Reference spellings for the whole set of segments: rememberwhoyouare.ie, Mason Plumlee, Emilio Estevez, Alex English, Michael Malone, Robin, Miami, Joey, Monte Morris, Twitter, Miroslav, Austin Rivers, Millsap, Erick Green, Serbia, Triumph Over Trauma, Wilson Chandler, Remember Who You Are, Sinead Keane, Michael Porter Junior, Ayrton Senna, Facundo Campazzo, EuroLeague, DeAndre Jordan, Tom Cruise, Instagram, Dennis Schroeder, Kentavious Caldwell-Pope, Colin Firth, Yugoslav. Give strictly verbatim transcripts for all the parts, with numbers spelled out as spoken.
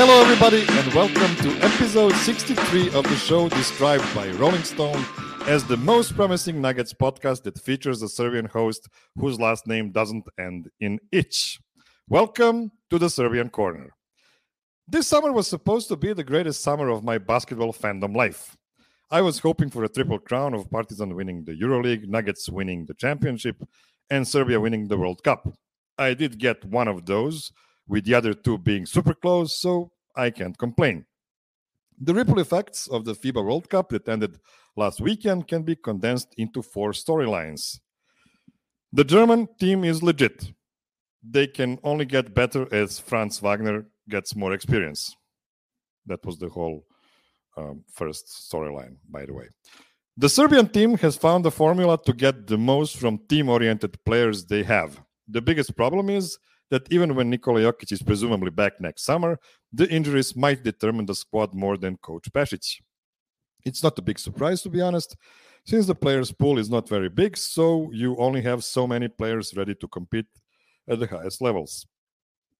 Hello everybody and welcome to episode sixty-three of the show described by Rolling Stone as the most promising Nuggets podcast that features a Serbian host whose last name doesn't end in itch. Welcome to the Serbian Corner. This summer was supposed to be the greatest summer of my basketball fandom life. I was hoping for a triple crown of Partizan winning the EuroLeague, Nuggets winning the championship, and Serbia winning the World Cup. I did get one of those, with the other two being super close, so I can't complain. The ripple effects of the FIBA World Cup that ended last weekend can be condensed into four storylines. The German team is legit. They can only get better as Franz Wagner gets more experience. That was the whole um, first storyline, by the way. The Serbian team has found a formula to get the most from team-oriented players they have. The biggest problem is that even when Nikola Jokic is presumably back next summer, the injuries might determine the squad more than Coach Pešić. It's not a big surprise, to be honest, since the players' pool is not very big, so you only have so many players ready to compete at the highest levels.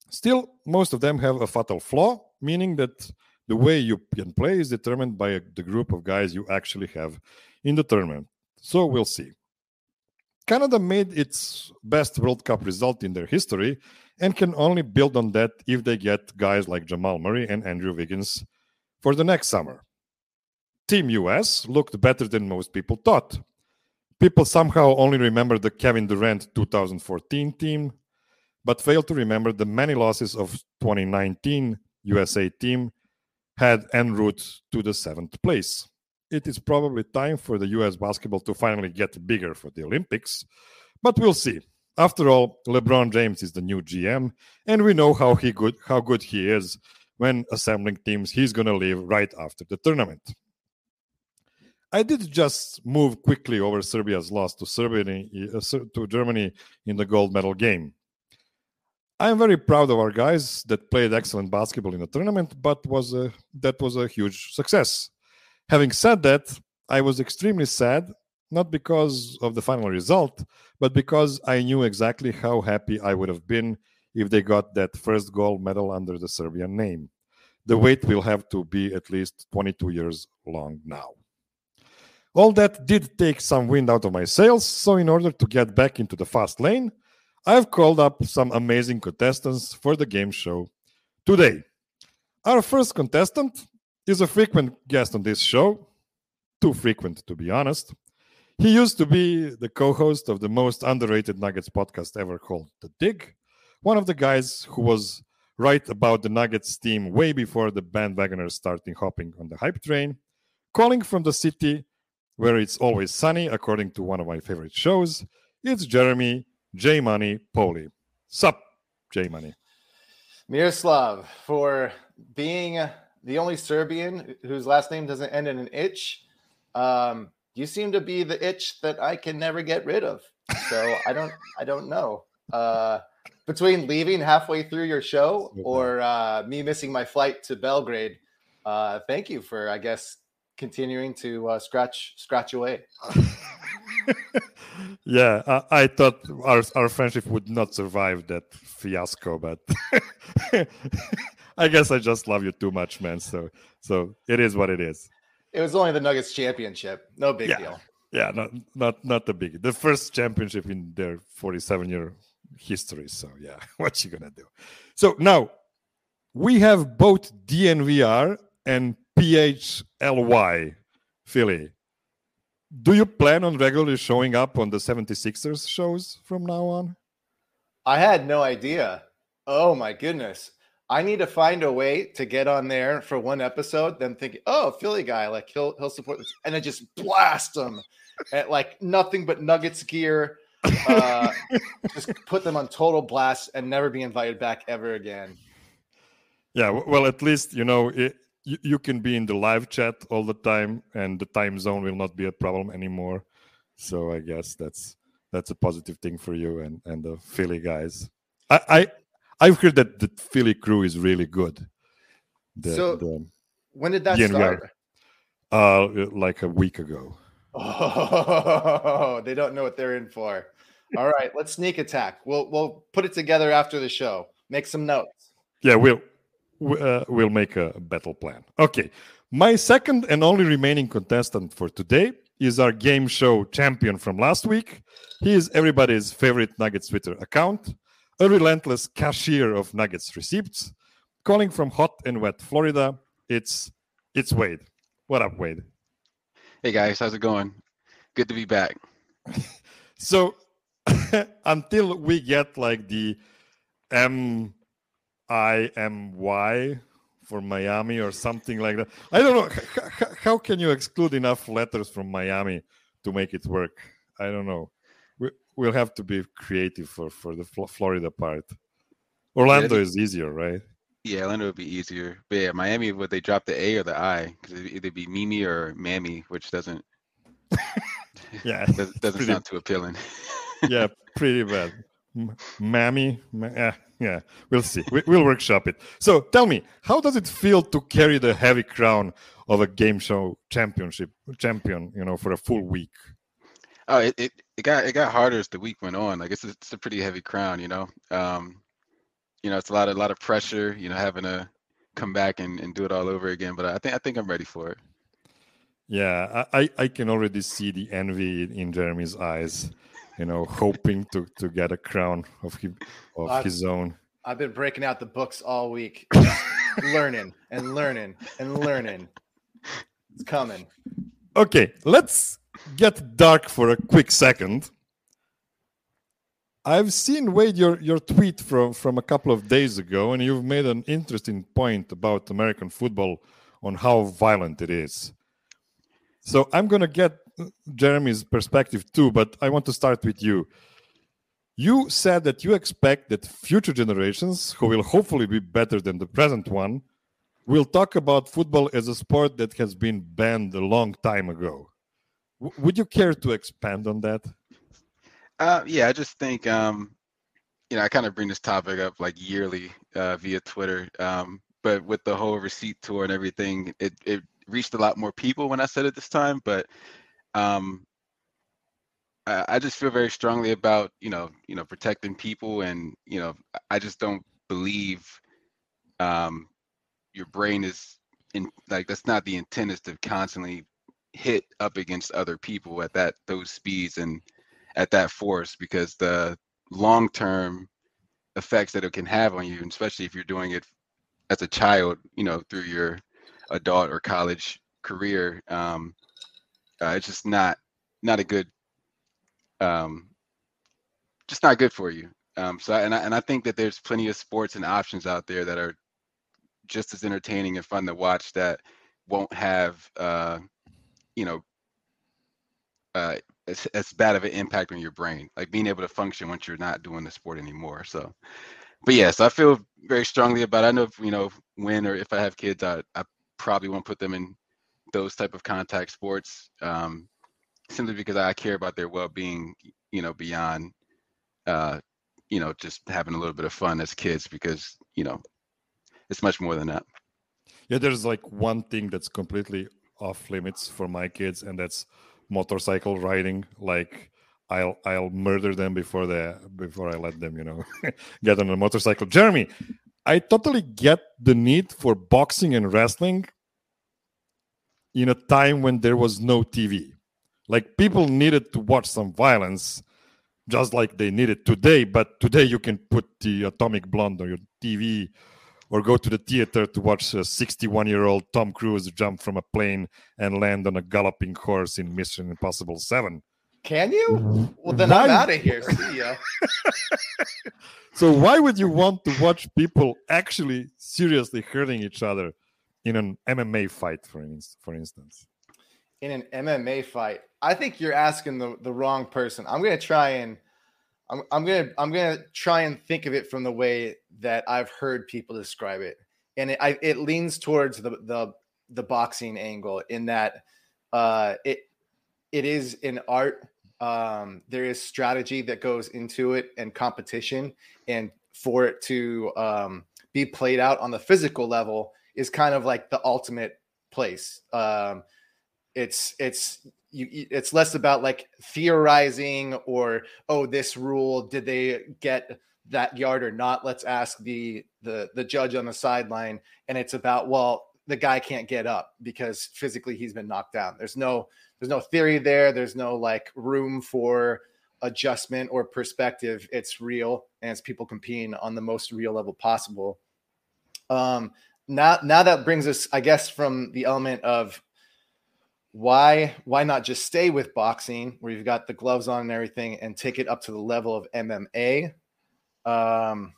Still, most of them have a fatal flaw, meaning that the way you can play is determined by the group of guys you actually have in the tournament. So we'll see. Canada made its best World Cup result in their history and can only build on that if they get guys like Jamal Murray and Andrew Wiggins for the next summer. Team U S looked better than most people thought. People somehow only remember the Kevin Durant two thousand fourteen team, but fail to remember the many losses of twenty nineteen U S A team had en route to the seventh place. It is probably time for the U S basketball to finally get bigger for the Olympics, but we'll see. After all, LeBron James is the new G M, and we know how he good how good he is when assembling teams he's going to leave right after the tournament. I did just move quickly over Serbia's loss to Serbia, to Germany in the gold medal game. I am very proud of our guys that played excellent basketball in the tournament, but was a, that was a huge success. Having said that, I was extremely sad, not because of the final result, but because I knew exactly how happy I would have been if they got that first gold medal under the Serbian name. The wait will have to be at least twenty-two years long now. All that did take some wind out of my sails, so in order to get back into the fast lane, I've called up some amazing contestants for the game show today. Our first contestant is a frequent guest on this show, too frequent to be honest. He used to be the co-host of the most underrated Nuggets podcast ever called The Dig, one of the guys who was right about the Nuggets team way before the bandwagoners started hopping on the hype train, calling from the city where it's always sunny, according to one of my favorite shows. It's Jeremy J. Money Poley. Sup, J. Money. Miroslav, for being the only Serbian whose last name doesn't end in an itch. Um, you seem to be the itch that I can never get rid of. So I don't, I don't know. Uh, between leaving halfway through your show or uh, me missing my flight to Belgrade, uh, thank you for, I guess, continuing to uh, scratch, scratch away. Yeah, I, I thought our our friendship would not survive that fiasco, but I guess I just love you too much, man. So so it is what it is. It was only the Nuggets championship. No big yeah. deal. Yeah, not not not the big. The first championship in their forty-seven year history. So yeah, what you gonna do? So now we have both D N V R and P H L Y Philly. Do you plan on regularly showing up on the seventy-sixers shows from now on? I had no idea. Oh, my goodness. I need to find a way to get on there for one episode, then think, oh, Philly guy, like he'll he'll support this. And I just blast them at like nothing but Nuggets gear. Uh, just put them on total blast and never be invited back ever again. Yeah, well, at least, you know, it, you can be in the live chat all the time, and the time zone will not be a problem anymore. So I guess that's that's a positive thing for you and, and the Philly guys. I, I I've heard that the Philly crew is really good. The, so the, when did that D N R start? Uh, like a week ago. Oh, they don't know what they're in for. All right, let's sneak attack. We'll we'll put it together after the show. Make some notes. Yeah, we'll. uh, we'll make a battle plan. Okay, my second and only remaining contestant for today is our game show champion from last week. He is everybody's favorite Nuggets Twitter account, a relentless cashier of Nuggets receipts, calling from hot and wet Florida. It's it's Wade. What up, Wade? Hey guys, how's it going? Good to be back. So until we get like the M I M Y for Miami or something like that, I don't know. H- h- how can you exclude enough letters from Miami to make it work? I don't know. We, we'll have to be creative for, for the Fl- Florida part. Orlando yeah, is easier, right? Yeah, Orlando would be easier. But yeah, Miami, would they drop the A or the I? Because it'd either be Mimi or Mammy, which doesn't... yeah, doesn't pretty, sound too appealing. Yeah, pretty bad. M- Mammy, ma- yeah, yeah, we'll see. We- we'll workshop it. So tell me, how does it feel to carry the heavy crown of a game show championship champion, you know, for a full week? Oh, it it, it got it got harder as the week went on. Like it's a, it's a pretty heavy crown, you know. Um, you know, it's a lot of a lot of pressure. You know, having to come back and, and do it all over again. But I think I think I'm ready for it. Yeah, I, I can already see the envy in Jeremy's eyes, you know, hoping to, to get a crown of him, of I've, his own. I've been breaking out the books all week, learning and learning and learning. It's coming. Okay, let's get dark for a quick second. I've seen, Wade, your, your tweet from, from a couple of days ago, and you've made an interesting point about American football on how violent it is. So I'm going to get Jeremy's perspective too, but I want to start with you. You said that you expect that future generations, who will hopefully be better than the present one, will talk about football as a sport that has been banned a long time ago. W- would you care to expand on that? Uh, yeah, I just think, um, you know, I kind of bring this topic up like yearly uh, via Twitter, um, but with the whole receipt tour and everything, it, it reached a lot more people when I said it this time, but um, I, I just feel very strongly about, you know, you know, protecting people. And, you know, I just don't believe um, your brain is in, like, that's not the intent, is to constantly hit up against other people at that, those speeds and at that force, because the long-term effects that it can have on you, and especially if you're doing it as a child, you know, through your adult or college career, um uh, it's just not not a good um just not good for you. um so and I, and I think that there's plenty of sports and options out there that are just as entertaining and fun to watch that won't have uh you know uh as, as bad of an impact on your brain, like being able to function once you're not doing the sport anymore. So but yes, yeah, so I feel very strongly about it. I know if, you know when or if I have kids, I, I probably won't put them in those type of contact sports, um, simply because I care about their well-being, you know, beyond, uh, you know, just having a little bit of fun as kids, because, you know, it's much more than that. Yeah, there's like one thing that's completely off limits for my kids, and that's motorcycle riding. Like I'll I'll murder them before they before I let them, you know, get on a motorcycle. Jeremy, I totally get the need for boxing and wrestling in a time when there was no T V. Like, people needed to watch some violence just like they need it today. But today you can put the Atomic Blonde on your T V or go to the theater to watch a sixty-one-year-old Tom Cruise jump from a plane and land on a galloping horse in Mission Impossible seven. Can you? Well, then why? I'm out of here. See ya. So why would you want to watch people actually seriously hurting each other in an M M A fight, for, in- for instance? In an M M A fight? I think you're asking the, the wrong person. I'm gonna try and I'm I'm gonna I'm gonna try and think of it from the way that I've heard people describe it, and it I, it leans towards the the the boxing angle in that uh, it. It is an art. Um, there is strategy that goes into it and competition, and for it to um, be played out on the physical level is kind of like the ultimate place. Um, it's it's you, it's less about like theorizing or, oh, this rule, did they get that yard or not. Let's ask the the the judge on the sideline. And it's about, well, the guy can't get up because physically he's been knocked down. There's no there's no theory there. There's no like room for adjustment or perspective. It's real, and it's people competing on the most real level possible. Um, now now that brings us, I guess, from the element of why why not just stay with boxing, where you've got the gloves on and everything, and take it up to the level of M M A. Um,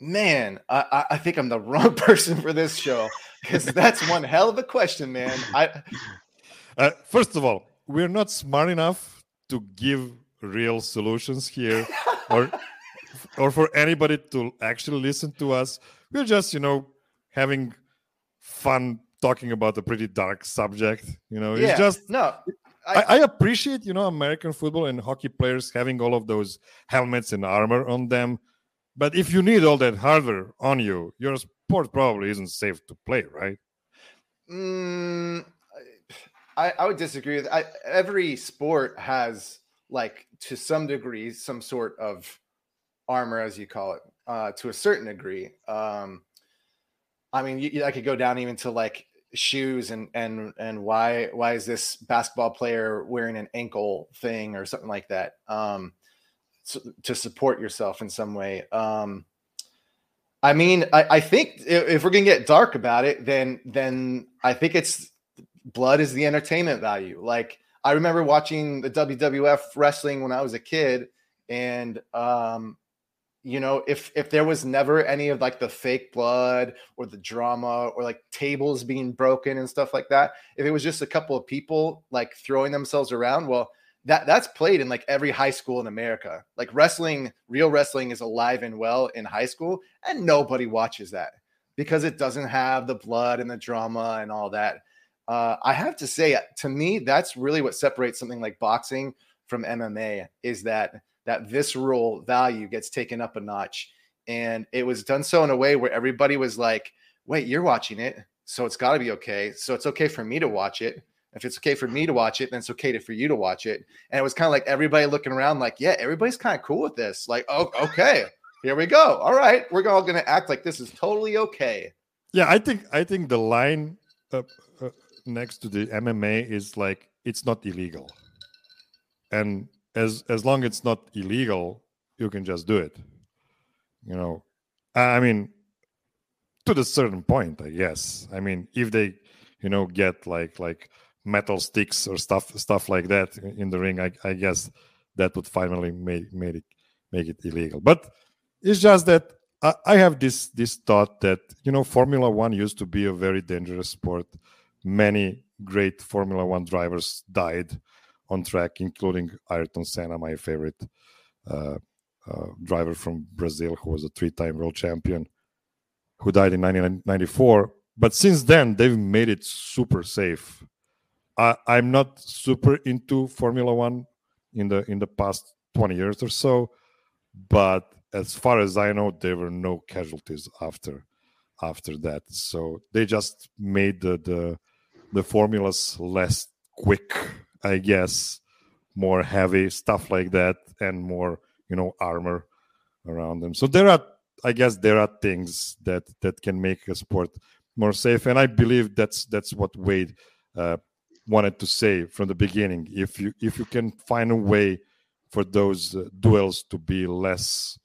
Man, I, I think I'm the wrong person for this show, because that's one hell of a question, man. I... Uh, first of all, we're not smart enough to give real solutions here, or or for anybody to actually listen to us. We're just, you know, having fun talking about a pretty dark subject. You know, yeah, it's just no. I, I appreciate, you know, American football and hockey players having all of those helmets and armor on them. But if you need all that hardware on you, your sport probably isn't safe to play, right? Mm, I, I would disagree with I, every sport has, like, to some degree, some sort of armor, as you call it, uh, to a certain degree. Um, I mean, you, you, I could go down even to, like, shoes and and and why why is this basketball player wearing an ankle thing or something like that? Um to support yourself in some way. Um, I mean, I, I think if, if we're going to get dark about it, then, then I think it's blood is the entertainment value. Like, I remember watching the W W F wrestling when I was a kid, and, um, you know, if, if there was never any of like the fake blood or the drama or like tables being broken and stuff like that, if it was just a couple of people like throwing themselves around, well, That that's played in like every high school in America. Like wrestling, real wrestling is alive and well in high school, and nobody watches that because it doesn't have the blood and the drama and all that. Uh, I have to say, to me, that's really what separates something like boxing from M M A, is that that visceral value gets taken up a notch. And it was done so in a way where everybody was like, wait, you're watching it, so it's got to be okay. So it's okay for me to watch it. If it's okay for me to watch it, then it's okay to, for you to watch it. And it was kind of like everybody looking around like, yeah, everybody's kind of cool with this. Like, oh, okay, here we go. All right, we're all going to act like this is totally okay. Yeah, I think I think the line up, uh, next to the M M A is like, it's not illegal. And as as long as it's not illegal, you can just do it. You know, I mean, to a certain point, I guess. I mean, if they, you know, get like like. metal sticks or stuff stuff like that in the ring, I, I guess that would finally make, make it make it illegal. But it's just that I, I have this this thought that, you know, Formula One used to be a very dangerous sport. Many great Formula One drivers died on track, including Ayrton Senna, my favorite uh, uh, driver from Brazil, who was a three-time world champion, who died in nineteen ninety-four. But since then, they've made it super safe. I, I'm not super into Formula One in the in the past twenty years or so, but as far as I know, there were no casualties after after that. So they just made the the, the formulas less quick, I guess, more heavy, stuff like that, and more, you know, armor around them. So there are, I guess, there are things that that can make a sport more safe, and I believe that's that's what Wade Uh, wanted to say from the beginning. If you if you can find a way for those uh, duels to be less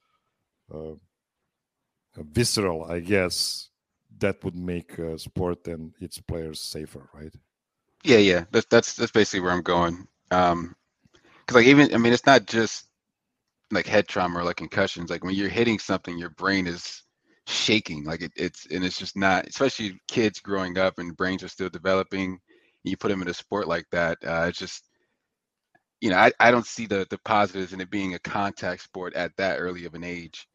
uh, visceral, I guess that would make uh, sport and its players safer, right? Yeah, yeah. That's that's that's basically where I'm going. Um, because like even I mean, it's not just like head trauma or like concussions. Like when you're hitting something, your brain is shaking. Like it, it's and it's just not. Especially kids growing up and brains are still developing. You put them in a sport like that, uh, it's just, you know, I, I don't see the the positives in it being a contact sport at that early of an age.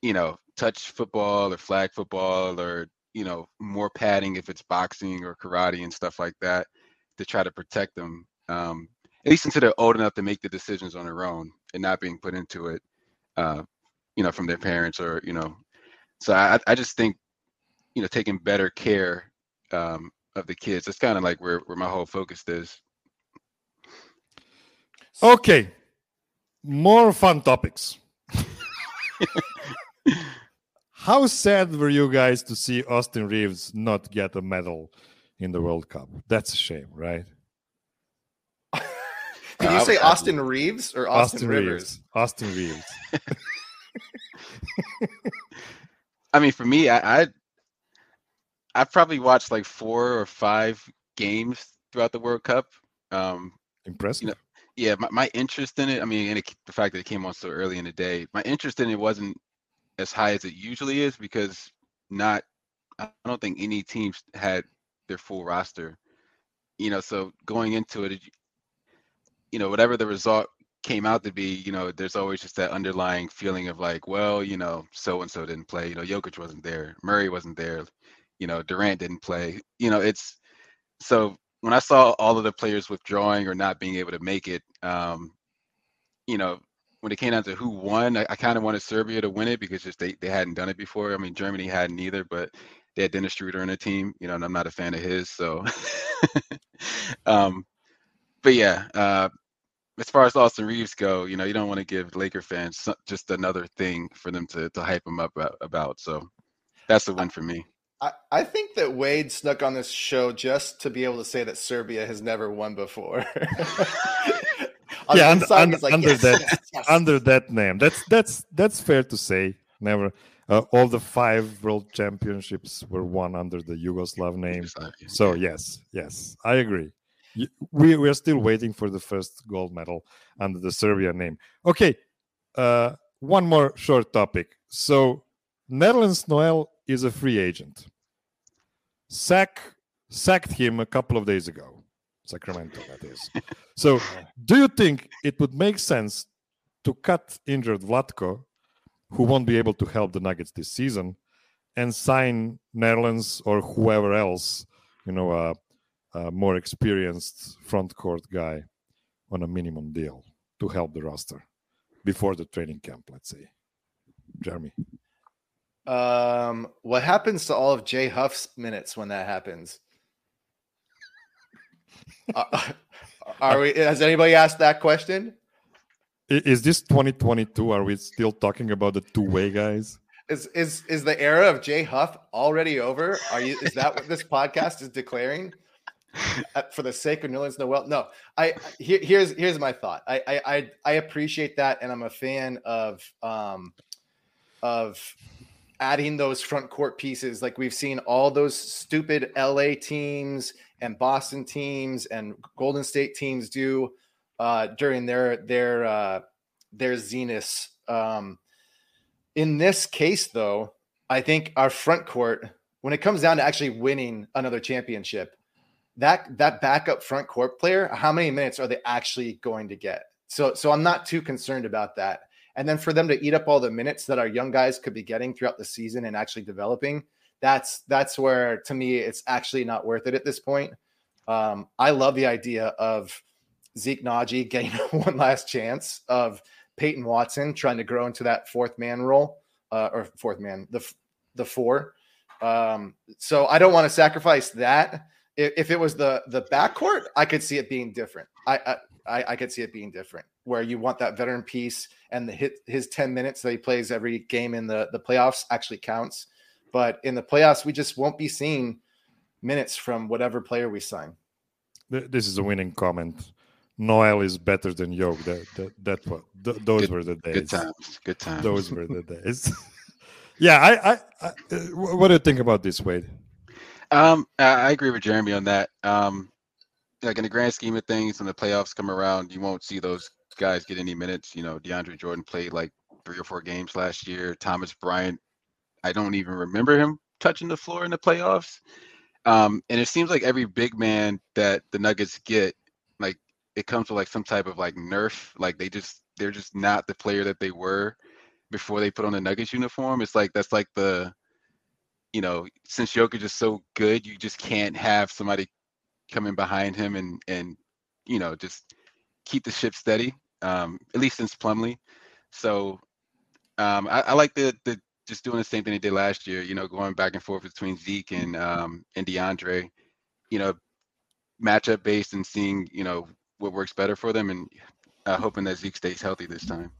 You know, touch football or flag football or, you know, more padding if it's boxing or karate and stuff like that to try to protect them, um, at least until they're old enough to make the decisions on their own and not being put into it, uh, you know, from their parents or, you know. So I, I just think, you know, taking better care um, of the kids. That's kind of like where, where my whole focus is. Okay. More fun topics. How sad were you guys to see Austin Reaves not get a medal in the World Cup? That's a shame, right? Did you say Austin Reaves or Austin, Austin Rivers? Reaves. Austin Reaves. I mean, for me, I, I I probably watched like four or five games throughout the World Cup. Um, Impressive. You know, yeah, my, my interest in it, I mean, and it, the fact that it came on so early in the day, my interest in it wasn't as high as it usually is because not, I don't think any teams had their full roster. You know, so going into it, it you know, whatever the result came out to be, you know, there's always just that underlying feeling of like, well, you know, so-and-so didn't play, you know, Jokic wasn't there, Murray wasn't there, you know, Durant didn't play, you know, it's, so when I saw all of the players withdrawing or not being able to make it, um, you know, when it came down to who won, I, I kind of wanted Serbia to win it because just they, they hadn't done it before. I mean, Germany hadn't either, but they had Dennis Schroeder on their team, you know, and I'm not a fan of his, so. um, But yeah, uh, as far as Austin Reaves go, you know, you don't want to give Laker fans just another thing for them to, to hype them up about. So that's a win for me. I, I think that Wade snuck on this show just to be able to say that Serbia has never won before. yeah, under, under, like, under yes, that yes, yes. under that name, that's that's that's fair to say. Never, uh, all the five world championships were won under the Yugoslav name. Yugoslavia. So yes, yes, I agree. We we are still waiting for the first gold medal under the Serbia name. Okay, uh, one more short topic. So, Nerlens Noel is a free agent. Sack sacked him a couple of days ago. Sacramento, that is. So, do you think it would make sense to cut injured Vlatko, who won't be able to help the Nuggets this season, and sign Nerlens or whoever else, you know, uh, Uh, more experienced front court guy on a minimum deal to help the roster before the training camp, let's say? Jeremy? Um, what happens to all of Jay Huff's minutes when that happens? uh, are we? Has anybody asked that question? Is this twenty twenty-two? Are we still talking about the two-way guys? Is is is the era of Jay Huff already over? Are you? Is that what this podcast is declaring? For the sake of Nerlens Noel, no. I here, here's here's my thought. I, I I I appreciate that, and I'm a fan of um of adding those front court pieces. Like we've seen all those stupid L A teams and Boston teams and Golden State teams do uh, during their their uh, their zenith. Um, in this case, though, I think our front court, when it comes down to actually winning another championship. That that backup front court player, how many minutes are they actually going to get? So so I'm not too concerned about that. And then for them to eat up all the minutes that our young guys could be getting throughout the season and actually developing, that's that's where to me it's actually not worth it at this point. Um, I love the idea of Zeke Naji getting one last chance, of Peyton Watson trying to grow into that fourth man role uh, or fourth man the the four. Um, so I don't want to sacrifice that. If it was the the backcourt, I could see it being different. I I I could see it being different, where you want that veteran piece and the hit, his ten minutes that he plays every game in the, the playoffs actually counts. But in the playoffs, we just won't be seeing minutes from whatever player we sign. This is a winning comment. Noel is better than Jokic. That that, that was, th- those good, were the days. Good times. Good times. Those were the days. yeah. I, I I what do you think about this, Wade? Um, I agree with Jeremy on that. Um, like in the grand scheme of things, when the playoffs come around, you won't see those guys get any minutes. You know, DeAndre Jordan played like three or four games last year. Thomas Bryant, I don't even remember him touching the floor in the playoffs. Um, and it seems like every big man that the Nuggets get, like it comes with like some type of like nerf. Like they just, they're just not the player that they were before they put on the Nuggets uniform. It's like, that's like the, you know, since Jokic is so good, you just can't have somebody come in behind him and, and you know, just keep the ship steady, um, at least since Plumlee. So um, I, I like the, the just doing the same thing they did last year, you know, going back and forth between Zeke and um, and DeAndre, you know, matchup based and seeing, you know, what works better for them and uh, hoping that Zeke stays healthy this time.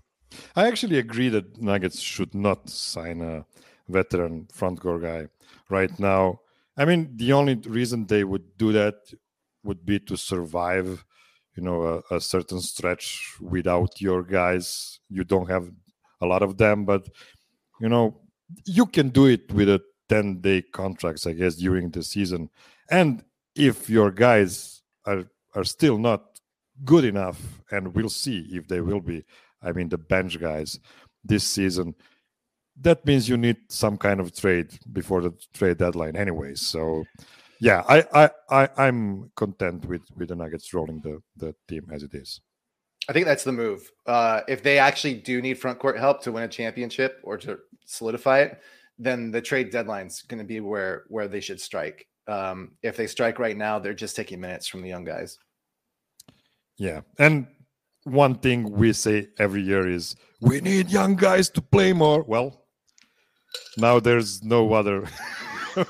I actually agree that Nuggets should not sign a veteran front court guy right now. I mean, the only reason they would do that would be to survive, you know, a, a certain stretch without your guys. You don't have a lot of them, but, you know, you can do it with a ten-day contracts, I guess, during the season. And if your guys are, are still not good enough, and we'll see if they will be, I mean, the bench guys this season, that means you need some kind of trade before the trade deadline anyway. So, yeah, I, I, I, I'm content with, with the Nuggets rolling the, the team as it is. I think that's the move. Uh, if they actually do need front court help to win a championship or to solidify it, then the trade deadline's going to be where, where they should strike. Um, if they strike right now, they're just taking minutes from the young guys. Yeah, and one thing we say every year is we need young guys to play more. Well, now there's no other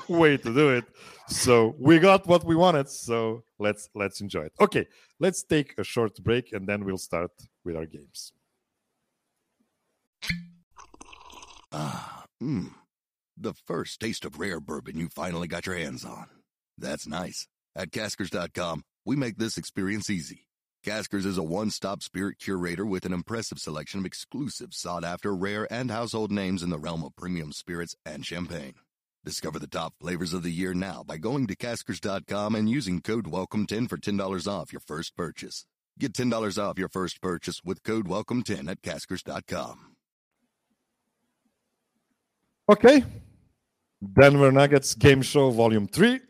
way to do it. So we got what we wanted. So let's let's enjoy it. Okay, let's take a short break and then we'll start with our games. Ah, mmm. The first taste of rare bourbon you finally got your hands on. That's nice. At Caskers dot com, we make this experience easy. Caskers is a one-stop spirit curator with an impressive selection of exclusive, sought-after, rare, and household names in the realm of premium spirits and champagne. Discover the top flavors of the year now by going to Caskers dot com and using code welcome ten for ten dollars off your first purchase. Get ten dollars off your first purchase with code welcome ten at Caskers dot com. Okay. Denver Nuggets Game Show Volume three.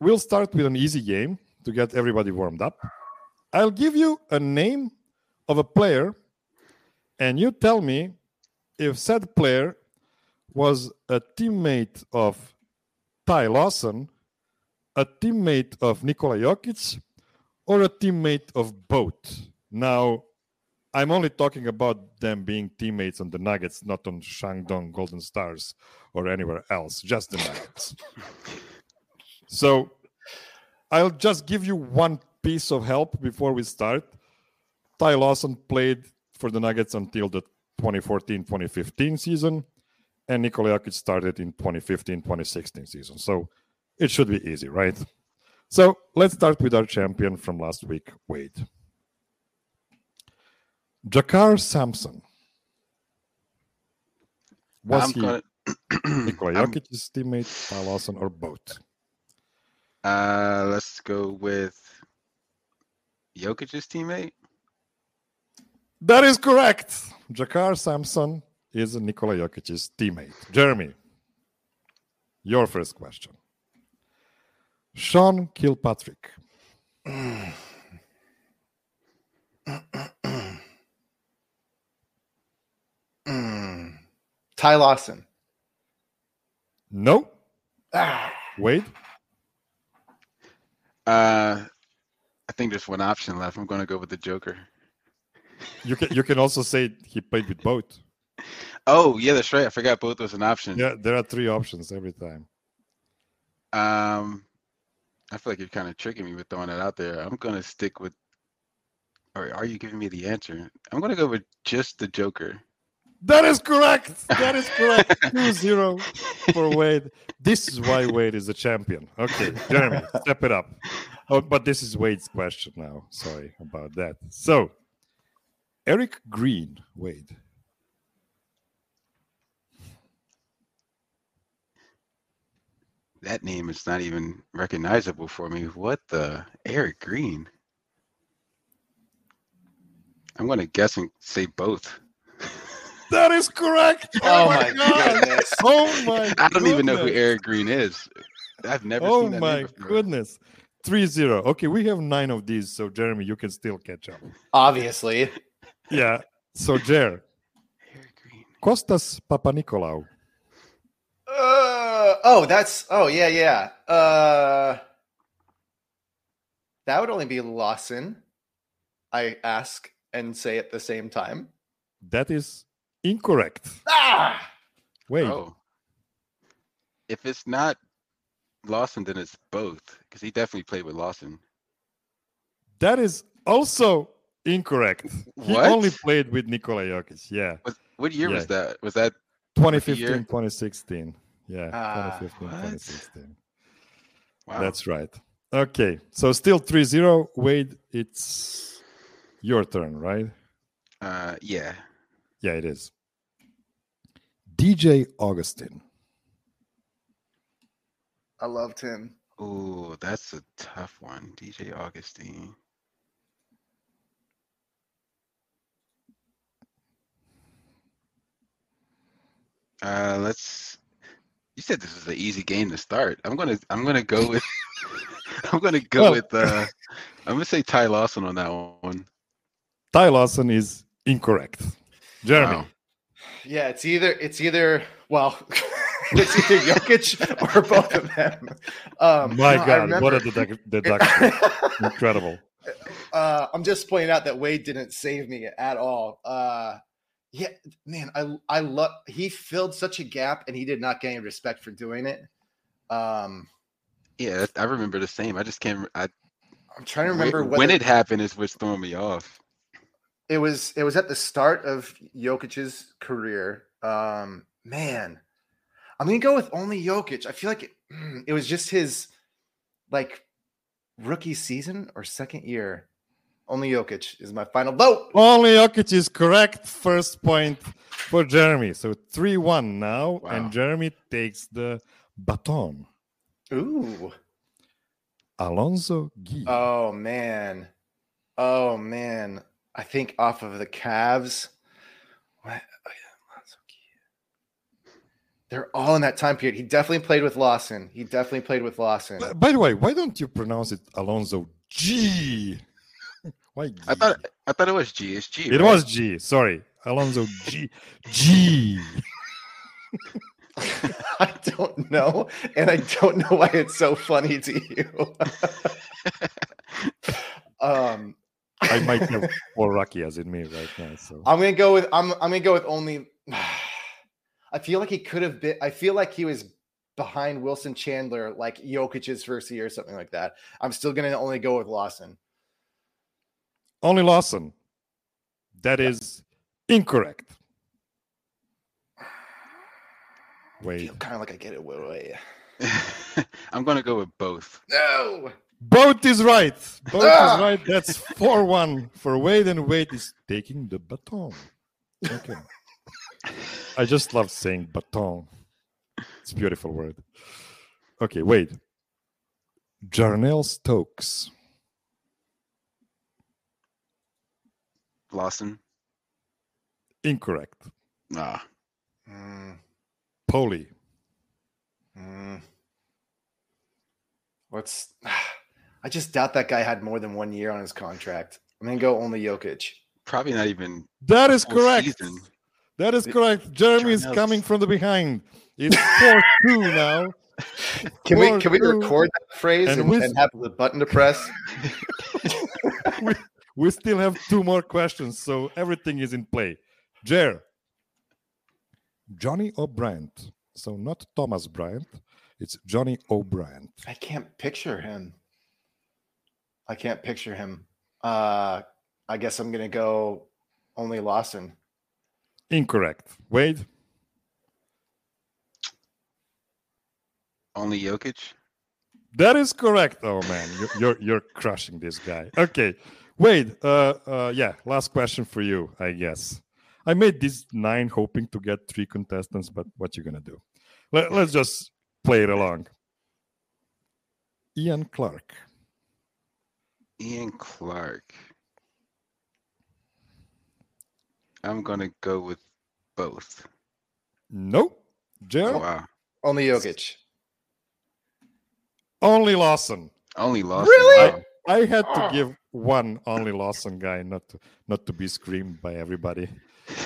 We'll start with an easy game to get everybody warmed up. I'll give you a name of a player, and you tell me if said player was a teammate of Ty Lawson, a teammate of Nikola Jokic, or a teammate of both. Now, I'm only talking about them being teammates on the Nuggets, not on Shandong Golden Stars or anywhere else, just the Nuggets. So I'll just give you one piece of help before we start. Ty Lawson played for the Nuggets until the twenty fourteen twenty fifteen season, and Nikola Jokic started in twenty fifteen twenty sixteen season. So it should be easy, right? So let's start with our champion from last week, Wade. JaKarr Sampson. Was I'm he gonna... Nikola Jokic's teammate, Ty Lawson, or both? Uh, let's go with Jokic's teammate. That is correct. JaKarr Sampson is Nikola Jokic's teammate. Jeremy, your first question. Sean Kilpatrick. Mm. Ty Lawson. No. Ah. Wade. Uh, I think there's one option left. I'm going to go with the Joker. You can you can also say he played with both. Oh yeah, that's right. I forgot both was an option. Yeah, there are three options every time. Um, I feel like you're kind of tricking me with throwing it out there. I'm going to stick with. Or are you giving me the answer? I'm going to go with just the Joker. That is correct. That is correct. two zero for Wade. This is why Wade is a champion. Okay, Jeremy, step it up. Oh, but this is Wade's question now. Sorry about that. So, Erick Green, Wade. That name is not even recognizable for me. What the? Erick Green. I'm going to guess and say both. That is correct. Oh, oh my God. Goodness. Oh my goodness. I don't goodness. even know who Erick Green is. I've never oh seen that name before. Oh my goodness. three zero. Okay, we have nine of these, so Jeremy, you can still catch up. Obviously. Yeah. So, Jer. Erick Green. Kostas Papanikolaou. Uh, oh, that's... Oh, yeah, yeah. Uh, that would only be Lawson, I ask and say at the same time. That is... incorrect. Ah! Wait. Oh. If it's not Lawson, then it's both, because he definitely played with Lawson. That is also Incorrect. He what? Only played with Nikola Jokic. Yeah. What, what year yeah. was that? Was that twenty fifteen, twenty sixteen? Yeah. Uh, twenty fifteen, what? twenty sixteen. Wow. That's right. Okay. So still three zero. Wade, it's your turn, right? Uh, yeah. Yeah, it is. D J Augustin. I loved him. Oh, that's a tough one. D J Augustin. Uh, let's. You said this was an easy game to start. I'm gonna. I'm gonna go with. I'm gonna go well, with. Uh, I'm gonna say Ty Lawson on that one. Ty Lawson is incorrect. Jeremy. Wow. Yeah, it's either. It's either. Well, it's either Jokic or both of them. Um, My no, God, remember, what a deduction! deduction. Incredible. Uh, I'm just pointing out that Wade didn't save me at all. Uh, Yeah, man, I I love he filled such a gap, and he did not gain respect for doing it. Um, yeah, I remember the same. I just can't. I, I'm trying to remember when, when it happened is what's throwing me off. It was it was at the start of Jokic's career. Um, man, I'm gonna go with only Jokic. I feel like it, it was just his like rookie season or second year. Only Jokic is my final vote. Only Jokic is correct. First point for Jeremy. So three one now. Wow. And Jeremy takes the baton. Ooh. Alonzo Guy. Oh, man. Oh, man. I think off of the Cavs. What? Oh, yeah. Alonzo Guy. They're all in that time period. He definitely played with Lawson. He definitely played with Lawson. By the way, why don't you pronounce it Alonzo G? Why G? I thought I thought it was G. It's G. It right? was G. Sorry, Alonzo G. G. I don't know, and I don't know why it's so funny to you. um, I might be more Rocky as in me right now. So I'm gonna go with I'm I'm gonna go with only. I feel like he could have been. I feel like he was behind Wilson Chandler, like Jokic's first year or something like that. I'm still gonna only go with Lawson. Only Lawson. That is incorrect. Wait. I feel kind of like I get it. Wait, wait. I'm going to go with both. No. Both is right. Both ah! is right. That's four one for Wade, and Wade is taking the baton. Okay. I just love saying baton. It's a beautiful word. Okay, Wade. Jarnell Stokes. Lawson. Incorrect. Nah. Mm. Poley. Mm. What's I just doubt that guy had more than one year on his contract. I'm gonna go only Jokic. Probably not even. That is correct. Season. That is correct. Jeremy is coming from the behind. It's four two now. Can four we can two. we record that phrase and, and, with, and have the button to press? with, We still have two more questions, so everything is in play. Jer. Johnny O'Brien. So not Thomas Bryant. It's Johnny O'Brien. I can't picture him. I can't picture him. Uh, I guess I'm going to go only Lawson. Incorrect. Wade? Only Jokic? That is correct. Oh, man. You're, you're, you're crushing this guy. Okay. Wade, uh, uh, yeah, last question for you, I guess. I made these nine hoping to get three contestants, but what you gonna do? Let, let's just play it along. Ian Clark. Ian Clark. I'm gonna go with both. Nope. Jer? Oh, wow. Only Jokic. Only Lawson. Only Lawson. Really? Wow. I had to give one only Lawson guy, not to not to be screamed by everybody,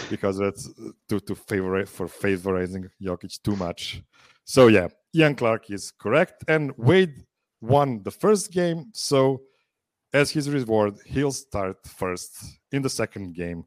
because that's too to favor for favorizing Jokic too much. So yeah, Ian Clark is correct, and Wade won the first game. So as his reward, he'll start first in the second game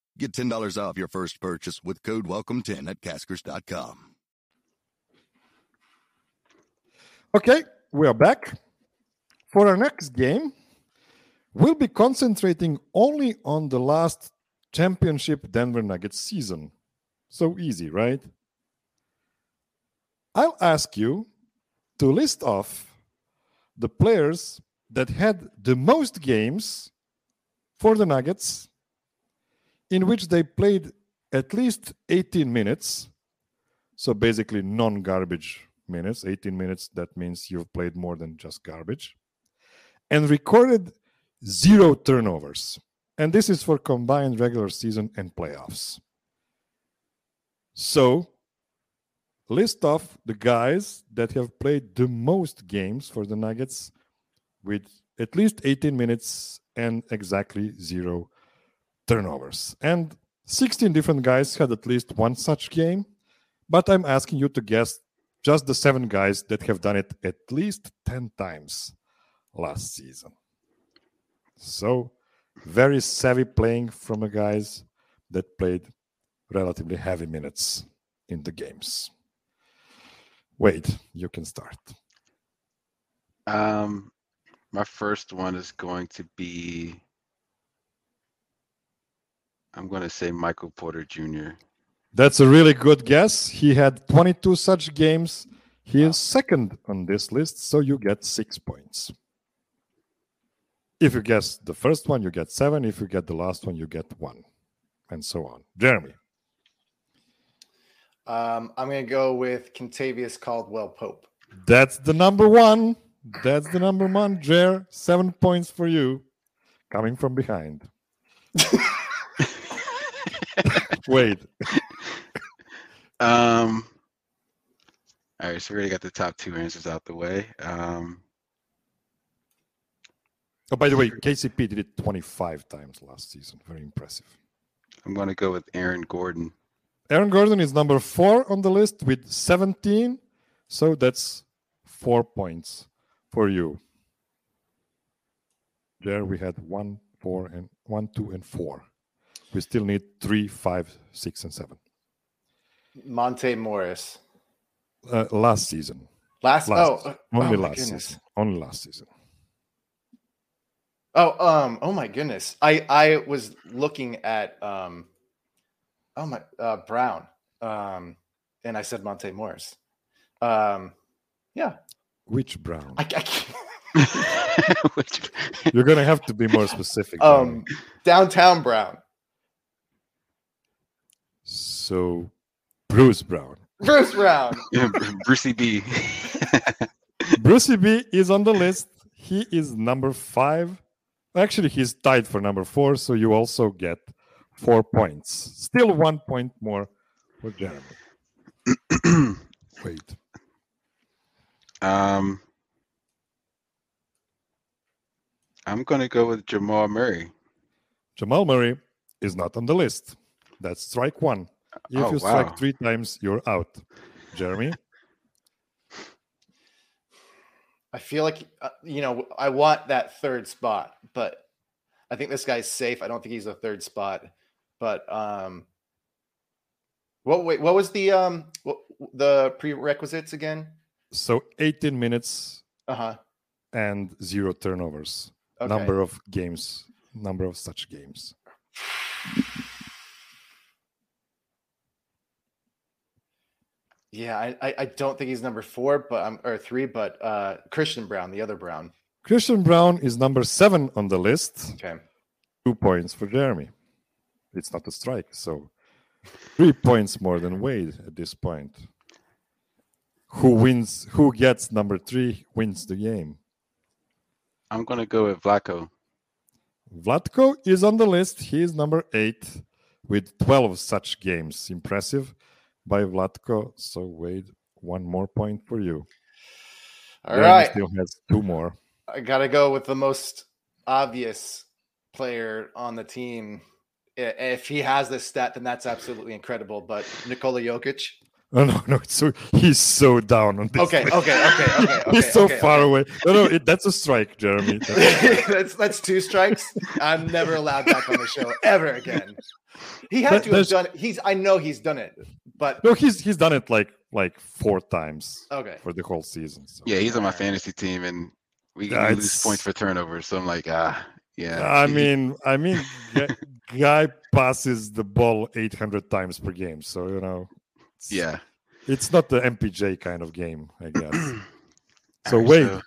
Get ten dollars off your first purchase with code welcome ten at Caskers dot com. Okay, we are back. For our next game, we'll be concentrating only on the last championship Denver Nuggets season. So easy, right? I'll ask you to list off the players that had the most games for the Nuggets in which they played at least eighteen minutes. So basically non-garbage minutes. eighteen minutes, that means you've played more than just garbage. And recorded zero turnovers. And this is for combined regular season and playoffs. So, list off the guys that have played the most games for the Nuggets with at least eighteen minutes and exactly zero turnovers. And sixteen different guys had at least one such game, but I'm asking you to guess just the seven guys that have done it at least ten times last season. So, very savvy playing from a guys that played relatively heavy minutes in the games. Wade, you can start. Um, my first one is going to be, I'm going to say Michael Porter Junior That's a really good guess. He had twenty-two such games. He is second on this list, so you get six points. If you guess the first one, you get seven. If you get the last one, you get one, and so on. Jeremy. Um, I'm going to go with Kentavious Caldwell-Pope. That's the number one. That's the number one, Jer. Seven points for you. Coming from behind. Wait. Um. All right, so we already got the top two answers out the way. Um. Oh, by the way, K C P did it twenty-five times last season. Very impressive. I'm going to go with Aaron Gordon. Aaron Gordon is number four on the list with seventeen. So that's four points for you. There we had one, four, and one, two, and four. We still need three, five, six, and seven. Monte Morris. Uh, last season. Last? last oh, only oh last goodness. season. Only last season. Oh, um, oh my goodness. I, I was looking at, um, oh my, uh, Brown. Um, and I said Monte Morris. Um, yeah. Which Brown? I, I can't. Which... You're going to have to be more specific. Um, Brown. Downtown Brown. So, Bruce Brown. Bruce Brown. Yeah, Brucey B. Brucey B is on the list. He is number five. Actually, he's tied for number four, so you also get four points. Still one point more for Jeremy. Wait. Um, I'm going to go with Jamal Murray. Jamal Murray is not on the list. That's strike one. If oh, you strike wow. three times, you're out. Jeremy? I feel like, uh, you know, I want that third spot, but I think this guy's safe. I don't think he's a third spot, but um, what? Wait, what was the um what, the prerequisites again? So eighteen minutes, uh huh, and zero turnovers. Okay. Number of games, number of such games. Yeah, I, I don't think he's number four, but I'm or three, but uh, Christian Braun, the other Brown. Christian Braun is number seven on the list. Okay, two points for Jeremy. It's not a strike, so three points more than Wade at this point. Who wins? Who gets number three wins the game. I'm gonna go with Vlatko. Vlatko is on the list. He is number eight with twelve such games. Impressive. By Vlatko, so Wade, one more point for you. All Jeremy right, still has two more. I gotta go with the most obvious player on the team. If he has this stat, then that's absolutely incredible. But Nikola Jokic. No, no, no. So he's so down on this. Okay, okay, okay, okay, okay. He's so okay, far okay. away. No, no, it, that's a strike, Jeremy. That's, a strike. that's that's two strikes. I'm never allowed back on the show ever again. He had that, to have done it. He's. I know he's done it, but no, he's he's done it like like four times. Okay. For the whole season. So. Yeah, he's on my fantasy team, and we, we lose points for turnovers. So I'm like, ah, yeah. I he, mean, I mean, guy passes the ball eight hundred times per game. So you know. It's, yeah, it's not the M P J kind of game, I guess. So right, wait, so,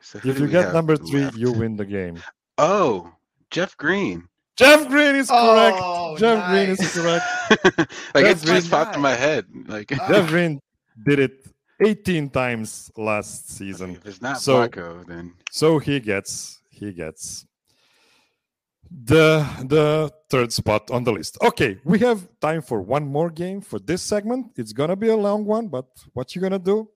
so if you get number three, left? You win the game. Oh, Jeff Green. Jeff Green is correct. Oh, Jeff nice. Green is correct. Like Jeff it Green just popped died. in my head. Like Jeff Green did it eighteen times last season. Okay, if it's not so, Flacco, then so he gets he gets the the third spot on the list. Okay, we have time for one more game for this segment. It's gonna be a long one, but what you gonna do?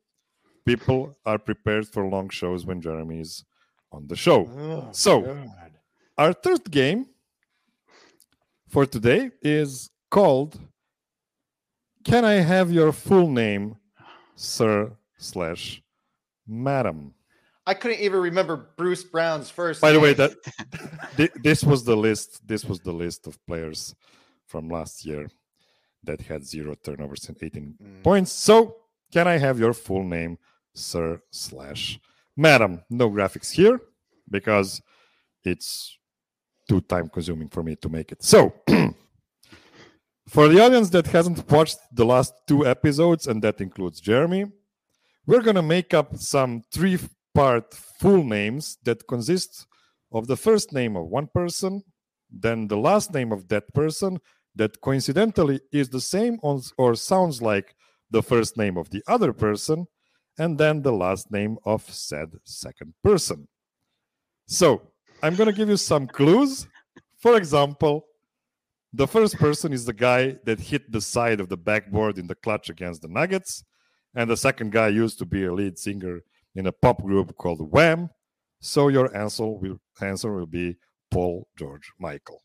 People are prepared for long shows when Jeremy is on the show. Oh, so God. Our third game for today is called Can I Have Your Full Name, Sir slash Madam? I couldn't even remember Bruce Brown's first By name. The way, that th- this was the list. This was the list of players from last year that had zero turnovers and eighteen mm. points. So, can I have your full name, Sir slash Madam? No graphics here because it's too time-consuming for me to make it. So, for the audience that hasn't watched the last two episodes, and that includes Jeremy, we're gonna make up some three. Part full names that consist of the first name of one person, then the last name of that person that coincidentally is the same or sounds like the first name of the other person, and then the last name of said second person. So I'm going to give you some clues. For example, the first person is the guy that hit the side of the backboard in the clutch against the Nuggets, and the second guy used to be a lead singer in a pop group called Wham, so your answer will answer will be Paul George Michael.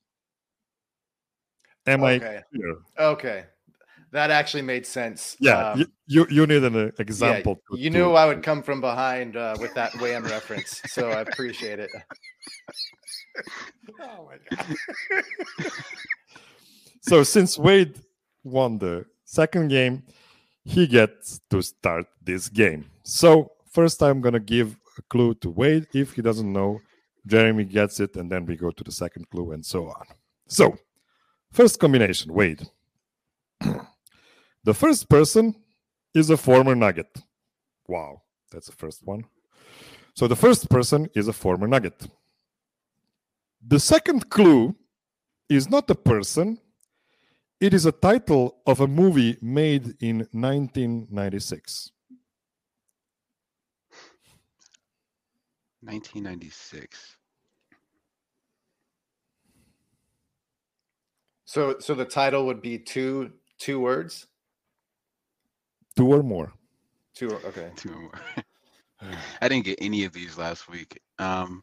Am okay. I clear? Okay, that actually made sense. Yeah, um, you you need an example. Yeah, to, you knew to, I would come from behind uh, with that Wham reference, so I appreciate it. Oh my God! So since Wade won the second game, he gets to start this game. So. First, I'm going to give a clue to Wade. If he doesn't know, Jeremy gets it, and then we go to the second clue, and so on. So, first combination, Wade. The first person is a former Nugget. Wow, that's the first one. So, the first person is a former Nugget. The second clue is not a person. It is a title of a movie made in nineteen ninety-six. nineteen ninety-six. So so the title would be two two words? Two or more. Two or, okay. Two or more. I didn't get any of these last week. Um,